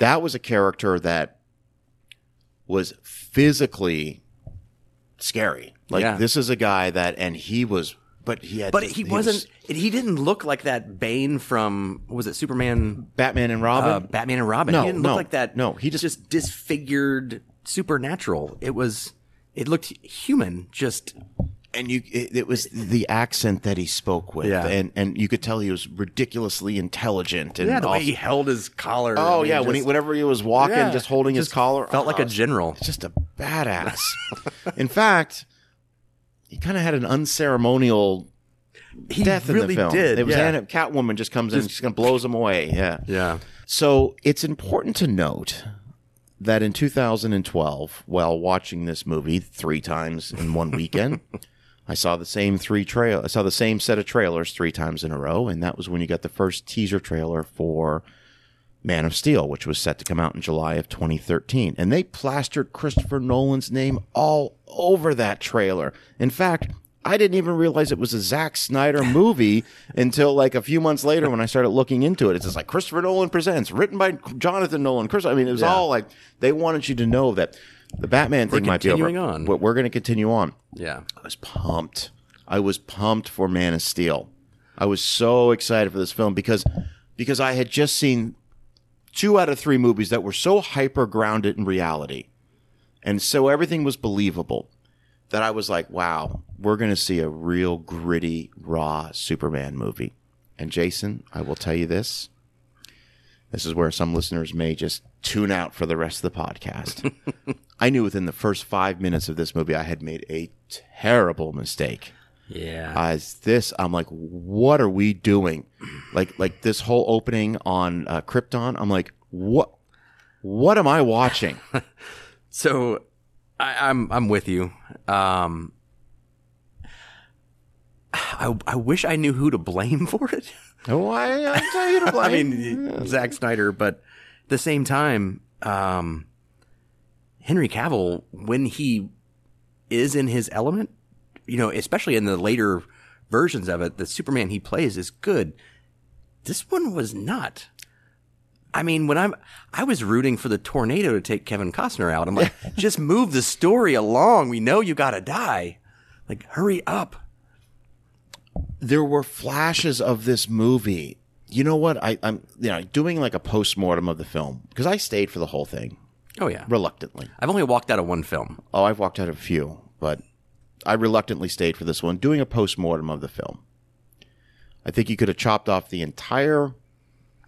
that was a character that. Was physically scary. Like yeah. this is a guy that, and he was, but he had, but he, he wasn't. Was, he didn't look like that Bane from was it Superman, Batman and Robin, uh, Batman and Robin. No, he didn't no, look like that. No, he just just disfigured, supernatural. It was, it looked human. Just and you, it, it was the accent that he spoke with, yeah. and and you could tell he was ridiculously intelligent. And yeah, the also, way he held his collar. Oh I mean, yeah, just, when he whenever he was walking, yeah, just holding just his collar, felt oh, like a general. Just a badass. In fact, he kind of had an unceremonial he death really in the film. Did, it was yeah. Catwoman just comes just, in, and just kind of blows him away. Yeah, yeah. So it's important to note that in two thousand twelve, while watching this movie three times in one weekend. I saw the same three trail. I saw the same set of trailers three times in a row, and that was when you got the first teaser trailer for Man of Steel, which was set to come out in July of twenty thirteen. And they plastered Christopher Nolan's name all over that trailer. In fact, I didn't even realize it was a Zack Snyder movie until like a few months later when I started looking into it. It's just like Christopher Nolan presents, written by Jonathan Nolan. Chris, I mean, it was yeah. all like they wanted you to know that. The Batman thing might be over. We're continuing on. We're going to continue on. Yeah. I was pumped. I was pumped for Man of Steel. I was so excited for this film because because I had just seen two out of three movies that were so hyper-grounded in reality. And so everything was believable that I was like, wow, we're going to see a real gritty, raw Superman movie. And Jason, I will tell you this. This is where some listeners may just tune out for the rest of the podcast. I knew within the first five minutes of this movie, I had made a terrible mistake. Yeah. As this, I'm like, what are we doing? Like, like this whole opening on uh, Krypton, I'm like, what? What am I watching? So, I, I'm I'm with you. Um, I I wish I knew who to blame for it. Oh, I, I tell you to blame. I mean, yeah. Zack Snyder, but at the same time, um, Henry Cavill, when he is in his element, you know, especially in the later versions of it, the Superman he plays is good. This one was not. I mean, when I'm, I was rooting for the tornado to take Kevin Costner out. I'm like, just move the story along. We know you gotta die. Like, hurry up. There were flashes of this movie. You know what? I, I'm you know doing like a postmortem of the film because I stayed for the whole thing. Oh yeah, reluctantly. I've only walked out of one film. Oh, I've walked out of a few, but I reluctantly stayed for this one. Doing a postmortem of the film, I think you could have chopped off the entire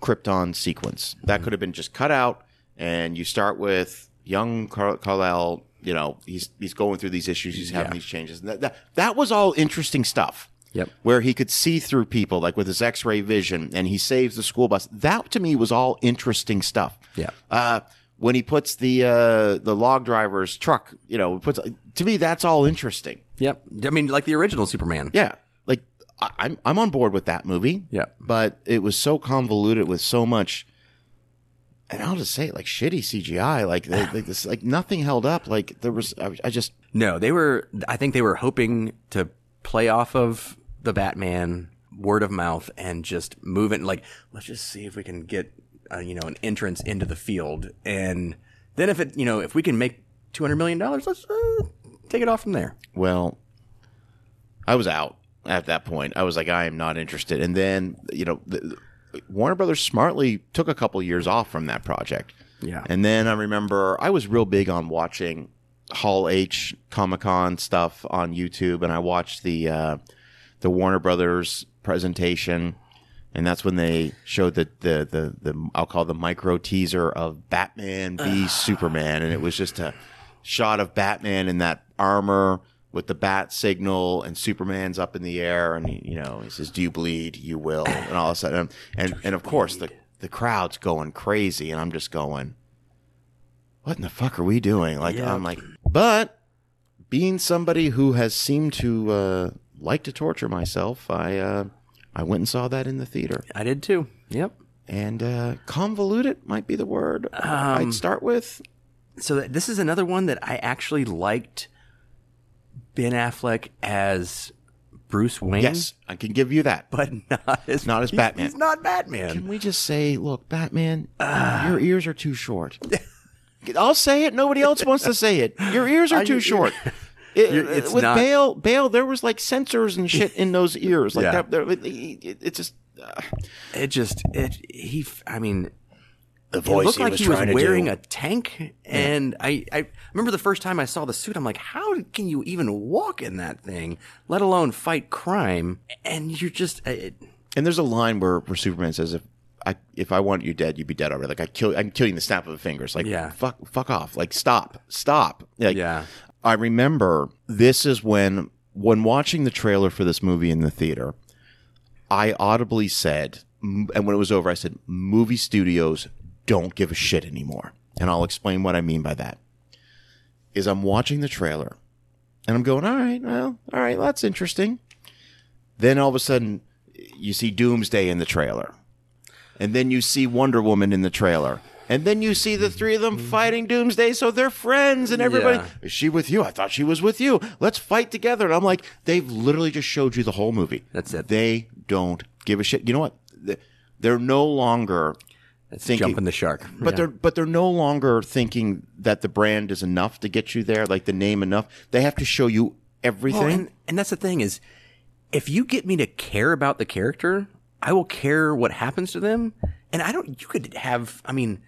Krypton sequence. That mm-hmm. could have been just cut out, and you start with young Kal- Kal-El. You know, he's he's going through these issues. He's having yeah. these changes. That, that that was all interesting stuff. Yep. Where he could see through people, like with his X-ray vision, and he saves the school bus. That to me was all interesting stuff. Yeah. Uh, when he puts the uh, the log driver's truck, you know, puts to me that's all interesting. Yep. I mean, like the original Superman. Yeah. Like I, I'm I'm on board with that movie. Yeah. But it was so convoluted with so much, and I'll just say it, like shitty C G I, like they, like this, like nothing held up. Like there was, I, I just no. They were. I think they were hoping to play off of the Batman word of mouth and just move it like let's just see if we can get uh, you know an entrance into the field, and then if it you know if we can make two hundred million dollars, let's uh, take it off from there. Well, I was out at that point. I was like, I am not interested. And then you know the, Warner Brothers smartly took a couple years off from that project. Yeah. And then I remember I was real big on watching Hall H Comic-Con stuff on YouTube, and I watched the uh the Warner Brothers presentation, And that's when they showed the the the, the I'll call it the micro teaser of Batman v Superman, and it was just a shot of Batman in that armor with the bat signal, and Superman's up in the air, and you know he says, "Do you bleed? You will." And all of a sudden, and and of course the the crowd's going crazy, and I'm just going, "What in the fuck are we doing?" Like yeah. I'm like, but being somebody who has seemed to uh, like to torture myself, I. Uh, I went and saw that in the theater. I did too. Yep. And uh, convoluted might be the word um, I'd start with. So that, this is another one that I actually liked Ben Affleck as Bruce Wayne. Yes, I can give you that. But not as, not as he's, Batman. He's not Batman. Can we just say, look, Batman, uh, your ears are too short. I'll say it. Nobody else wants to say it. Your ears are, are too you, short. It, it's with not... Bale, Bale, there was like sensors and shit in those ears. Like yeah. that, it, it, it just, uh, it just, it. He, I mean, the voice. It looked he like was he was wearing do. a tank, and yeah. I, I remember the first time I saw the suit, I'm like, how can you even walk in that thing, let alone fight crime? And you're just, it, and there's a line where, where Superman says, "If I, if I want you dead, you'd be dead already. Like I kill, I'm killing the snap of the fingers. Like yeah. fuck, fuck off. Like stop, stop. Like, yeah." I remember this is when, when watching the trailer for this movie in the theater, I audibly said, and when it was over, I said, movie studios don't give a shit anymore. And I'll explain what I mean by that. Is I'm watching the trailer and I'm going, all right, well, all right, well, that's interesting. Then all of a sudden you see Doomsday in the trailer. And then you see Wonder Woman in the trailer. And then you see the three of them fighting Doomsday, so they're friends, and everybody, yeah. is she with you? I thought she was with you. Let's fight together. And I'm like, they've literally just showed you the whole movie. That's it. They don't give a shit. You know what? They're no longer That's thinking. Jumping the shark. But yeah. they're but they're no longer thinking that the brand is enough to get you there, like the name enough. They have to show you everything. Well, and, and that's the thing is, if you get me to care about the character, I will care what happens to them. And I don't, you could have, I mean...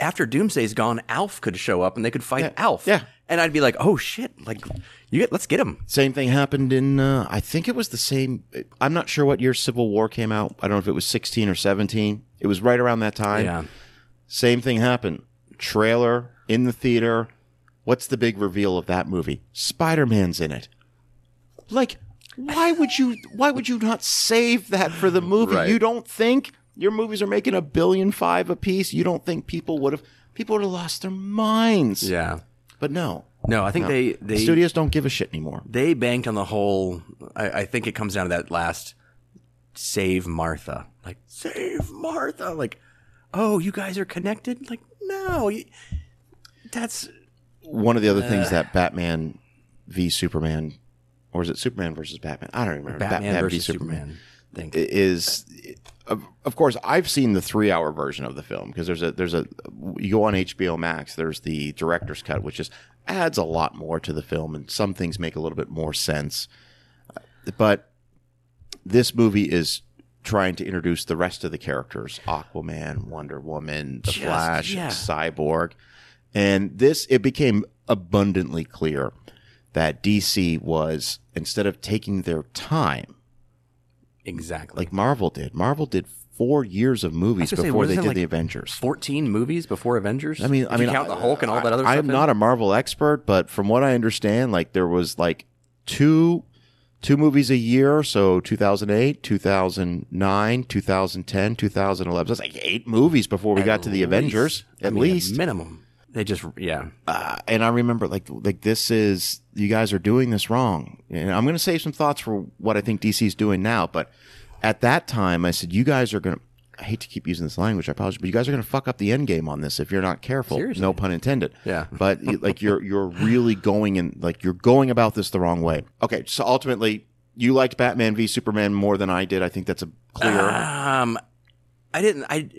After Doomsday's gone, Alf could show up and they could fight yeah. Alf. Yeah. And I'd be like, oh shit, like, you get, let's get him. Same thing happened in, uh, I think it was the same, I'm not sure what year Civil War came out. I don't know if it was sixteen or seventeen. It was right around that time. Yeah. Same thing happened. Trailer, in the theater. What's the big reveal of that movie? Spider-Man's in it. Like, why would you, why would you not save that for the movie? Right. You don't think... Your movies are making a billion five a piece. You don't think people would have people would have lost their minds. Yeah. But no. No, I think no. they, they the studios don't give a shit anymore. They banked on the whole I, I think it comes down to that last save Martha. Like, save Martha. Like, oh, you guys are connected? Like, no. You, that's one of the other uh, things that Batman v Superman, or is it Superman versus Batman? I don't remember. Batman, Batman versus v Superman. Superman. Think. Is of, of course I've seen the three-hour version of the film because there's a there's a you go on H B O Max, there's the director's cut, which just adds a lot more to the film, and some things make a little bit more sense. But this movie is trying to introduce the rest of the characters: Aquaman, Wonder Woman, The just, Flash, yeah. Cyborg, and this it became abundantly clear that D C was, instead of taking their time. Exactly. Like Marvel did. Marvel did four years of movies before they did like the Avengers. fourteen movies before Avengers? I mean, I mean, count the Hulk and all that other stuff. I'm not a Marvel expert, but from what I understand, like there was like two two movies a year, so two thousand eight, two thousand nine, two thousand ten, two thousand eleven. So that's like eight movies before we got to the Avengers, at least. Minimum. They just yeah. Uh, and I remember like like this is you guys are doing this wrong. And I'm going to save some thoughts for what I think D C is doing now, but at that time I said you guys are going to I hate to keep using this language, I apologize, but you guys are going to fuck up the end game on this if you're not careful. Seriously. No pun intended. Yeah. But like you're you're really going in like you're going about this the wrong way. Okay, so ultimately you liked Batman v Superman more than I did. I think that's a clear Um I didn't I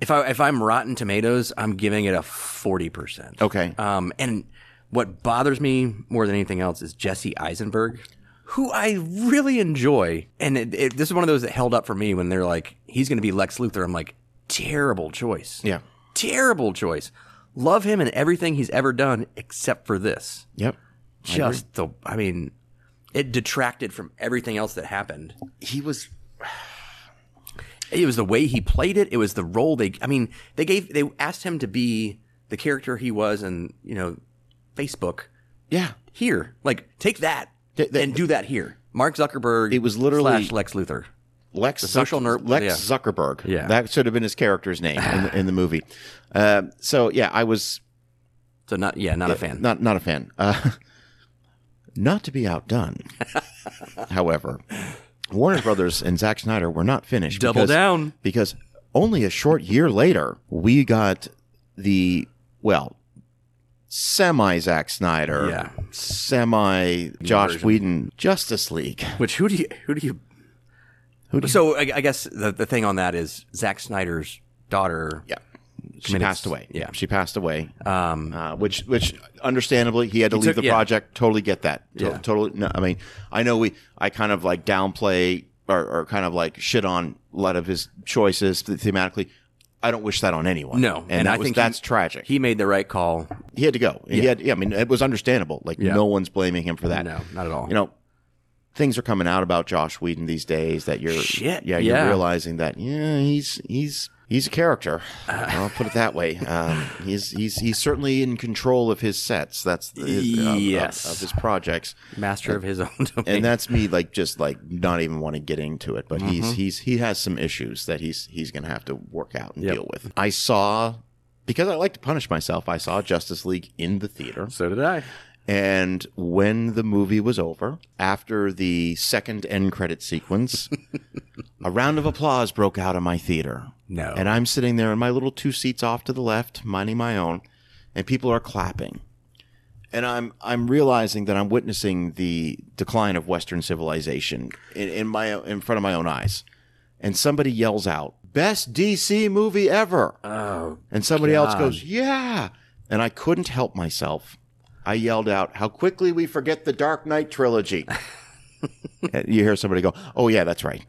If I if I'm Rotten Tomatoes, I'm giving it a forty percent. Okay. Um, and what bothers me more than anything else is Jesse Eisenberg, who I really enjoy. And it, it, this is one of those that held up for me when they're like, he's going to be Lex Luthor. I'm like, terrible choice. Yeah. Terrible choice. Love him and everything he's ever done except for this. Yep. Just the. I mean, it detracted from everything else that happened. He was. It was the way he played it. It was the role they. I mean, they gave. They asked him to be the character he was, in, you know, Facebook. Yeah, here, like, take that they, they, and do that here. Mark Zuckerberg. It was literally slash Lex Luthor. Lex the social Zuck- nerd. Lex yeah. Zuckerberg. Yeah, that should have been his character's name in, in the movie. Uh, so yeah, I was. So not yeah, not yeah, a fan. Not not a fan. Uh, not to be outdone, however. Warner Brothers and Zack Snyder were not finished. Double because, down. Because only a short year later, we got the, well, semi-Zack Snyder, yeah. semi-Josh Whedon Justice League. Which, who do you... Who do you, who do you so, I, I guess the, the thing on that is Zack Snyder's daughter... Yeah. She passed away. Yeah. She passed away. Um, uh, which, which, understandably, he had to he leave took, the yeah. project. Totally get that. T- yeah. Totally. No, I mean, I know we, I kind of like downplay or, or kind of like shit on a lot of his choices thematically. I don't wish that on anyone. No. And, and that I was, think that's he, tragic. He made the right call. He had to go. Yeah. He had, yeah, I mean, it was understandable. Like, yeah. no one's blaming him for that. No, not at all. You know, things are coming out about Josh Whedon these days that you're, shit. Yeah, you're yeah. realizing that, yeah, he's, he's, He's a character. Uh, I'll put it that way. Um, he's he's he's certainly in control of his sets. That's the, his, uh, yes. of, of his projects. Master and, of his own domain. And that's me, like just like not even wanting to get into it. But mm-hmm. he's he's he has some issues that he's he's going to have to work out and yep. deal with. I saw, because I like to punish myself, I saw Justice League in the theater. So did I. And when the movie was over, after the second end credit sequence, a round of applause broke out in my theater. No. And I'm sitting there in my little two seats off to the left, minding my own, and people are clapping. And I'm I'm realizing that I'm witnessing the decline of Western civilization in, in my in front of my own eyes. And somebody yells out, "Best D C movie ever!" Oh. And somebody God. else goes, "Yeah!" And I couldn't help myself. I yelled out, "How quickly we forget the Dark Knight trilogy." You hear somebody go, "Oh, yeah, that's right."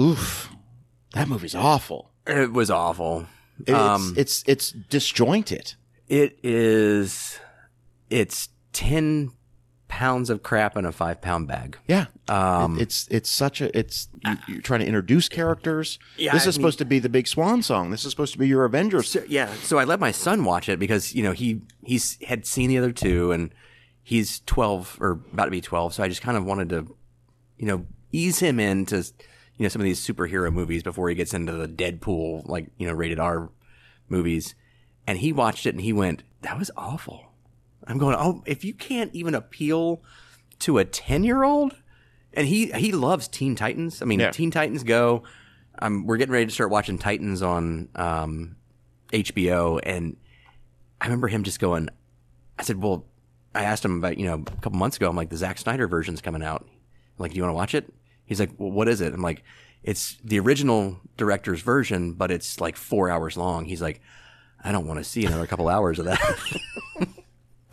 Oof. That movie's awful. It was awful. It's, um, it's, it's disjointed. It is. It's ten pounds of crap in a five pound bag. Yeah. Um, it, it's, it's such a, it's, you, you're trying to introduce characters. Yeah, this is I supposed mean, to be the big swan song. This is supposed to be your Avengers. So, yeah. So I let my son watch it because, you know, he, he's had seen the other two and he's twelve or about to be twelve. So I just kind of wanted to, you know, ease him into, you know, some of these superhero movies before he gets into the Deadpool, like, you know, rated R movies. And he watched it and he went, "That was awful." I'm going, "Oh, if you can't even appeal to a ten-year-old," and he he loves Teen Titans. I mean, yeah. Teen Titans Go. Um, we're getting ready to start watching Titans on um, H B O, and I remember him just going, I said, well, I asked him about, you know, a couple months ago, I'm like, "The Zack Snyder version's coming out. I'm like, do you want to watch it?" He's like, "Well, what is it?" I'm like, "It's the original director's version, but it's like four hours long." He's like, "I don't want to see another couple hours of that."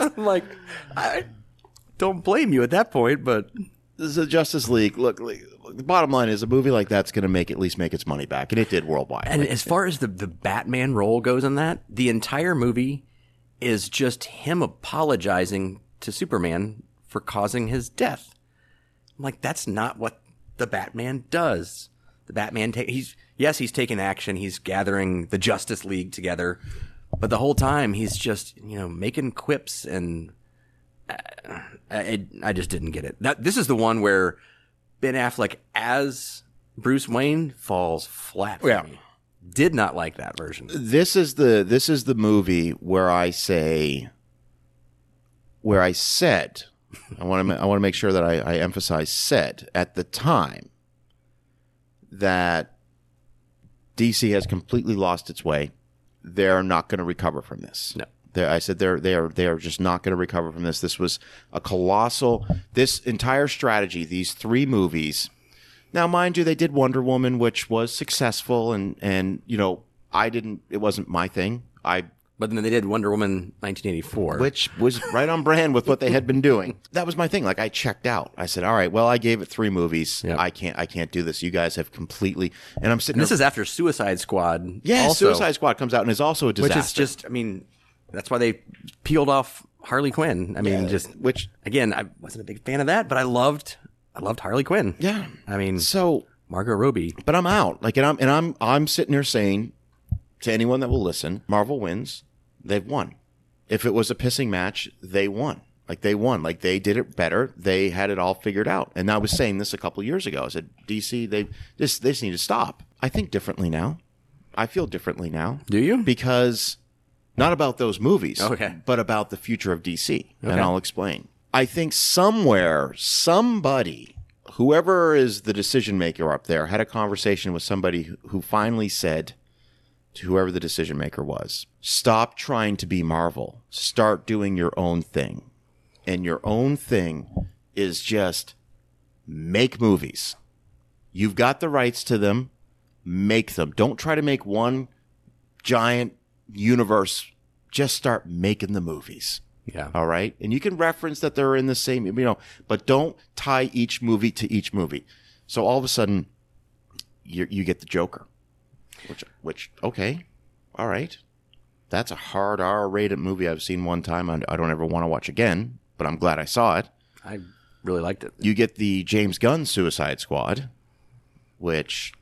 I'm like, I don't blame you at that point, but this is a Justice League. Look, look, the bottom line is a movie like that's going to make at least make its money back, and it did worldwide. And like, as far as the, the Batman role goes in that, the entire movie is just him apologizing to Superman for causing his death. I'm like, that's not what the Batman does. The Batman, ta- he's yes, he's taking action. He's gathering the Justice League together. But the whole time, he's just, you know, making quips, and I, I, I just didn't get it. That, this is the one where Ben Affleck as Bruce Wayne falls flat for yeah. me. Did not like that version. This is the this is the movie where I say, where I said, I want to I want to make sure that I, I emphasize said at the time that D C has completely lost its way. They're not going to recover from this. No, they're, I said they're they are they are just not going to recover from this. This was a colossal. This entire strategy, these three movies. Now, mind you, they did Wonder Woman, which was successful, and and you know, I didn't. It wasn't my thing. I. But then they did Wonder Woman nineteen eighty-four, which was right on brand with what they had been doing. That was my thing. Like, I checked out. I said, "All right, well, I gave it three movies. Yep. I can't, I can't do this. You guys have completely." And I'm sitting. And this there, is after Suicide Squad. Yeah, also, Suicide Squad comes out and is also a disaster. Which is just, I mean, that's why they peeled off Harley Quinn. I mean, yeah, just which again, I wasn't a big fan of that, but I loved, I loved Harley Quinn. Yeah, I mean, so Margot Robbie. But I'm out. Like, and I'm and I'm I'm sitting here saying to anyone that will listen, Marvel wins. They've won. If it was a pissing match, they won. Like, they won. Like, they did it better. They had it all figured out. And I was saying this a couple of years ago. I said, D C, they this they just need to stop. I think differently now. I feel differently now. Do you? Because not about those movies, okay, but about the future of D C. Okay. And I'll explain. I think somewhere, somebody, whoever is the decision maker up there, had a conversation with somebody who finally said to whoever the decision maker was, stop trying to be Marvel. Start doing your own thing. And your own thing is just make movies. You've got the rights to them. Make them. Don't try to make one giant universe. Just start making the movies. Yeah. All right. And you can reference that they're in the same, you know, but don't tie each movie to each movie. So all of a sudden, you you get the Joker, which which okay, all right, that's a hard R-rated movie I've seen one time. I don't ever want to watch again, but I'm glad I saw it. I really liked it. You get the James Gunn Suicide Squad, which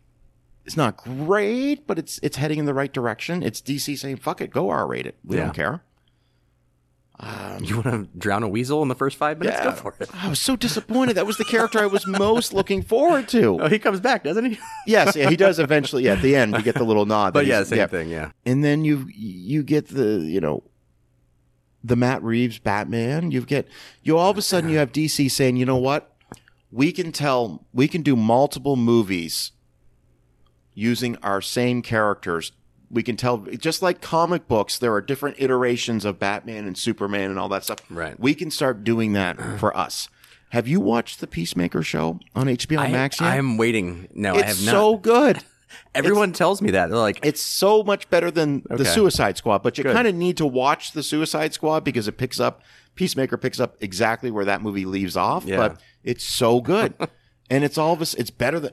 is not great, but it's it's heading in the right direction. It's D C saying, "Fuck it, go R-rated. We yeah. don't care." Um, you want to drown a weasel in the first five minutes? Yeah. Go for it. I was so disappointed. That was the character I was most looking forward to. Oh, he comes back, doesn't he? Yes, yeah, he does eventually. Yeah, at the end, you get the little nod. But yeah, same yeah. thing, yeah. And then you you get the, you know, the Matt Reeves Batman. You get, you all of a sudden you have D C saying, you know what? We can tell, we can do multiple movies using our same characters. We can tell, just like comic books, there are different iterations of Batman and Superman and all that stuff. Right. We can start doing that for us. Have you watched the Peacemaker show on H B O I, Max yet? I'm waiting. No, it's I have not. It's so good. Everyone it's, tells me that. They're like, it's so much better than okay. the Suicide Squad, but you kind of need to watch the Suicide Squad because it picks up, Peacemaker picks up exactly where that movie leaves off, yeah. but it's so good. And it's all of us, it's better than...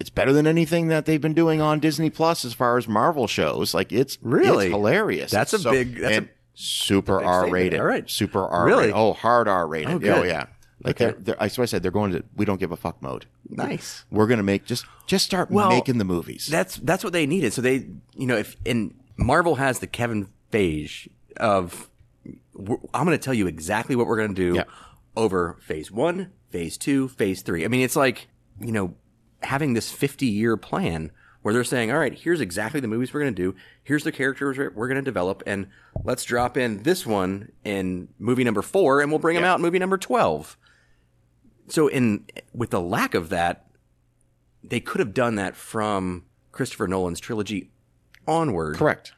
It's better than anything that they've been doing on Disney Plus as far as Marvel shows. Like, it's really it's hilarious. That's a so, big, that's a, super R rated. All right, super R rated. Really? Oh, hard R rated. Oh, oh yeah. Like okay. they're, they're, so I said they're going to. We don't give a fuck mode. Nice. We're gonna make just just start well, making the movies. That's that's what they needed. So they, you know, if and Marvel has the Kevin Feige of, I'm gonna tell you exactly what we're gonna do yeah. over phase one, phase two, phase three. I mean, it's like, you know, having this fifty-year plan where they're saying, all right, here's exactly the movies we're going to do. Here's the characters we're going to develop. And let's drop in this one in movie number four, and we'll bring yeah. them out in movie number twelve. So in with the lack of that, they could have done that from Christopher Nolan's trilogy onward. Correct.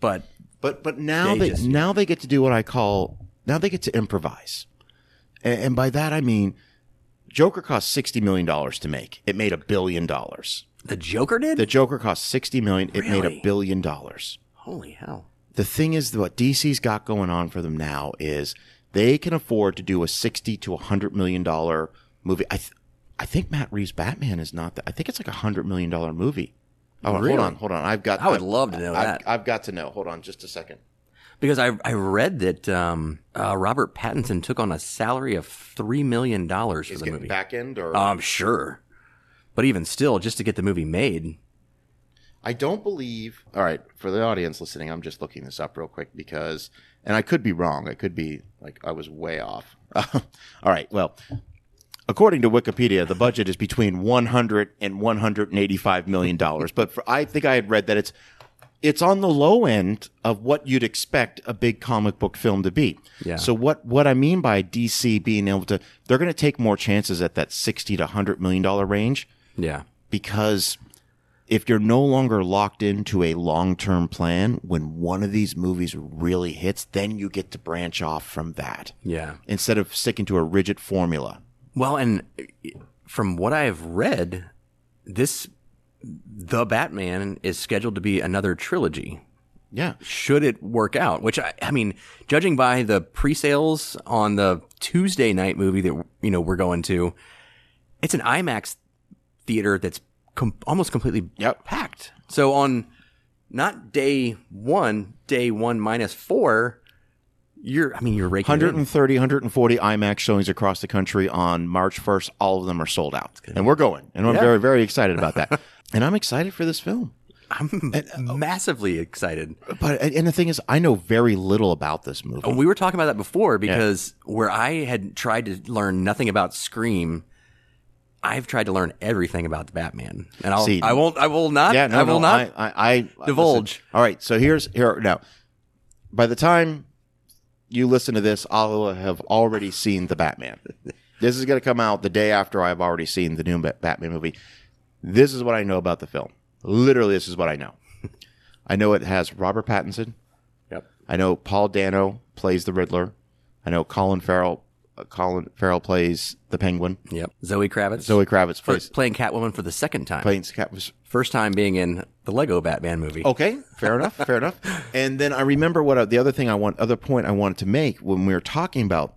But but but now they, they just, now they get to do what I call – now they get to improvise. And, and by that I mean – Joker cost sixty million dollars to make. It made a billion dollars. The Joker did? The Joker cost sixty million dollars. It really? made a billion dollars. Holy hell. The thing is, what D C's got going on for them now is they can afford to do a sixty to one hundred million dollars movie. I th- I think Matt Reeves' Batman is not that. I think it's like a one hundred million dollars movie. Oh, really? Hold on. Hold on. I've got. I would I've, love to know I've, that. I've got to know. Hold on just a second. Because I I read that um, uh, Robert Pattinson took on a salary of three million dollars for He's the movie. Back end, or I'm um, sure, but even still, just to get the movie made, I don't believe. All right, for the audience listening, I'm just looking this up real quick because, and I could be wrong. I could be like I was way off. All right, well, according to Wikipedia, the budget is between one hundred and one hundred eighty-five million dollars, but for, I think I had read that it's. It's on the low end of what you'd expect a big comic book film to be. Yeah. So what, what I mean by D C being able to, they're going to take more chances at that sixty to one hundred million dollars range. Yeah. Because if you're no longer locked into a long-term plan, when one of these movies really hits, then you get to branch off from that. Yeah. Instead of sticking to a rigid formula. Well, and from what I've read, this The Batman is scheduled to be another trilogy. Yeah. Should it work out, which I, I mean, judging by the pre-sales on the Tuesday night movie that, you know, we're going to, it's an IMAX theater that's com- almost completely yep. packed. So on not day one, day one minus four, You're, I mean, you're raking one thirty, one forty IMAX showings across the country on March first. All of them are sold out. And we're going. And I'm yeah. very, very excited about that. And I'm excited for this film. I'm and, uh, massively excited. But and the thing is, I know very little about this movie. We were talking about that before because yeah. where I had tried to learn nothing about Scream, I've tried to learn everything about the Batman. And I'll, See, I won't, I will not, yeah, no, I will no, not I, I, I, divulge. Listen. All right. So here's, here, now, by the time you listen to this, I'll have already seen the Batman. This is going to come out the day after I've already seen the new Batman movie. This is what I know about the film. Literally, this is what I know. I know it has Robert Pattinson. Yep. I know Paul Dano plays the Riddler. I know Colin Farrell. Uh, Colin Farrell plays the Penguin. Yep. Zoe Kravitz. Zoe Kravitz plays First, playing Catwoman for the second time. Playing Catwoman. First time being in the Lego Batman movie. Okay, fair enough. Fair enough. And then I remember what I, the other thing I want, other point I wanted to make when we were talking about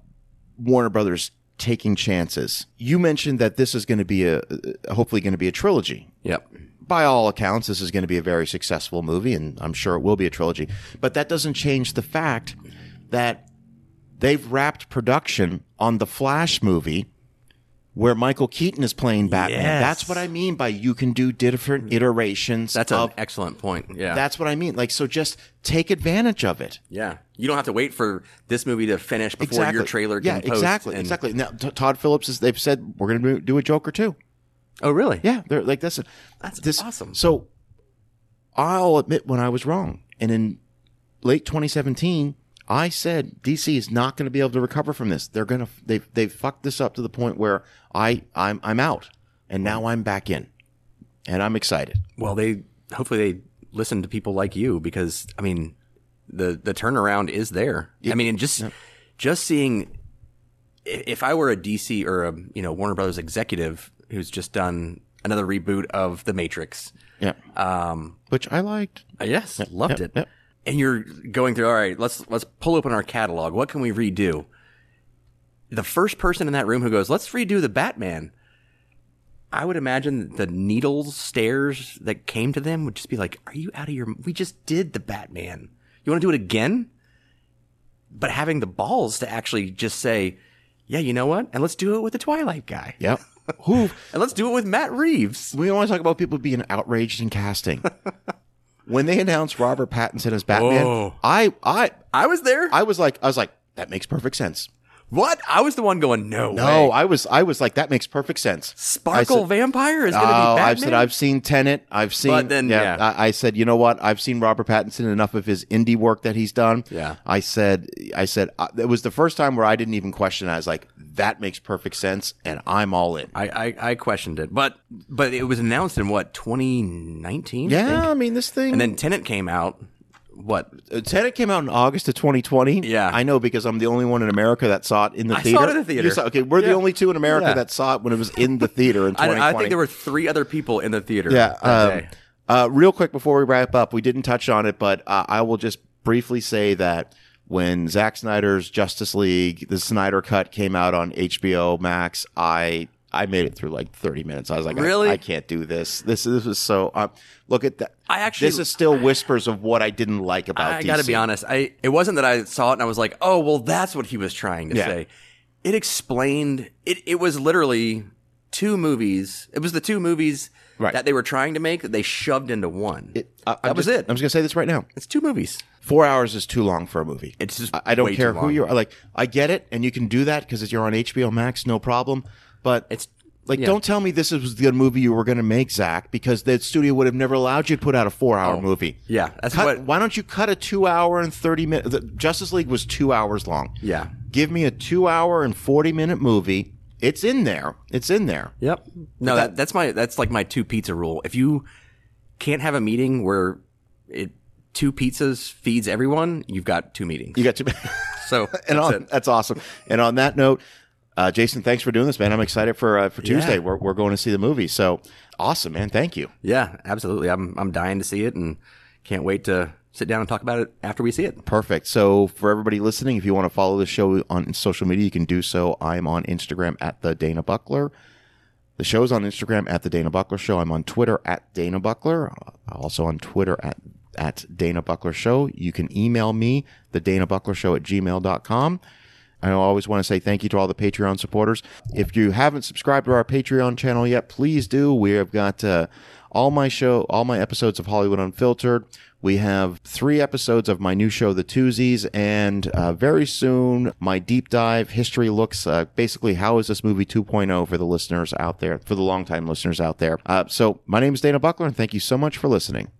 Warner Brothers taking chances. You mentioned that this is going to be a uh, hopefully going to be a trilogy. Yep. By all accounts, this is going to be a very successful movie, and I'm sure it will be a trilogy. But that doesn't change the fact that they've wrapped production on the Flash movie where Michael Keaton is playing Batman. Yes. That's what I mean by you can do different iterations. That's of, an excellent point. Yeah, that's what I mean. Like, so just take advantage of it. Yeah. You don't have to wait for this movie to finish before exactly. your trailer can yeah, post. Yeah, exactly. And- exactly. Now, t- Todd Phillips, is, they've said, we're going to do a Joker too. Oh, really? Yeah. They're like, that's, a, that's this, awesome. So I'll admit when I was wrong. And in late twenty seventeen, I said D C is not going to be able to recover from this. They're going to, they've, they've fucked this up to the point where I, I'm, I'm out. And now I'm back in. And I'm excited. Well, they, hopefully they listen to people like you because, I mean, the, the turnaround is there. It, I mean, and just, yeah. just seeing, if I were a D C or a, you know, Warner Brothers executive, who's just done another reboot of The Matrix. Yeah. Um, Which I liked. Yes, yep, loved yep, it. Yep. And you're going through, all right, let's let's pull open our catalog. What can we redo? The first person in that room who goes, let's redo the Batman, I would imagine the needle stares that came to them would just be like, are you out of your – we just did the Batman. You want to do it again? But having the balls to actually just say, yeah, you know what? And let's do it with the Twilight guy. Yep. Who? And let's do it with Matt Reeves. We always talk about people being outraged in casting. When they announced Robert Pattinson as Batman, Whoa. I I I was there. I was like I was like that makes perfect sense. What? I was the one going no. No, way. I was I was like that makes perfect sense. Sparkle said, Vampire is going to oh, be Batman. I've said I've seen Tenet. I've seen. But then, yeah, yeah. I, I said you know what? I've seen Robert Pattinson enough of his indie work that he's done. Yeah. I said I said uh, it was the first time where I didn't even question it. I was like that makes perfect sense, and I'm all in. I, I, I questioned it, but but it was announced in what twenty nineteen. Yeah, I, I mean this thing, and then Tenet came out. What? Tenet came out in August of twenty twenty. Yeah. I know because I'm the only one in America that saw it in the I theater. I saw it in the theater. Saw, okay, we're yeah. the only two in America yeah. that saw it when it was in the theater in twenty twenty. I, I think there were three other people in the theater. Yeah. Um, uh, real quick before we wrap up, we didn't touch on it, but uh, I will just briefly say that when Zack Snyder's Justice League, the Snyder Cut came out on H B O Max, I... I made it through like thirty minutes. I was like, really? I, I can't do this. This this was so. Um, look at that. I actually. This is still whispers of what I didn't like about. I, I got to be honest. I it wasn't that I saw it and I was like, oh well, that's what he was trying to yeah. say. It explained. It it was literally two movies. It was the two movies right. that they were trying to make that they shoved into one. It, uh, that I'm was just, it. I'm just gonna say this right now. It's two movies. Four hours is too long for a movie. It's just. I, I don't way care too long. Who you are. Like I get it, and you can do that because you're on H B O Max, no problem. But it's like, yeah. don't tell me this was the movie you were going to make, Zach, because the studio would have never allowed you to put out a four-hour oh, movie. Yeah, that's cut, what. Why don't you cut a two-hour and thirty-minute? Justice League was two hours long. Yeah, give me a two-hour and forty-minute movie. It's in there. It's in there. Yep. No, that, that, that's my. That's like my two pizza rule. If you can't have a meeting where it two pizzas feeds everyone, you've got two meetings. You got two. So and that's, on, it. That's awesome. And on that note. Uh, Jason, thanks for doing this, man. I'm excited for uh, for Tuesday. Yeah. We're we're going to see the movie, so awesome, man. Thank you. Yeah, absolutely. I'm I'm dying to see it, and can't wait to sit down and talk about it after we see it. Perfect. So for everybody listening, if you want to follow the show on social media, you can do so. I'm on Instagram at the Dana Buckler. The show's on Instagram at the Dana Buckler Show. I'm on Twitter at Dana Buckler. Also on Twitter at at Dana Buckler Show. You can email me, the dana buckler show at gmail dot com. I always want to say thank you to all the Patreon supporters. If you haven't subscribed to our Patreon channel yet, please do. We have got uh, all my show, all my episodes of Hollywood Unfiltered. We have three episodes of my new show, The Twosies, and uh, very soon my deep dive history looks uh, basically how is this movie two point oh for the listeners out there, for the longtime listeners out there. Uh, so my name is Dana Buckler, and thank you so much for listening.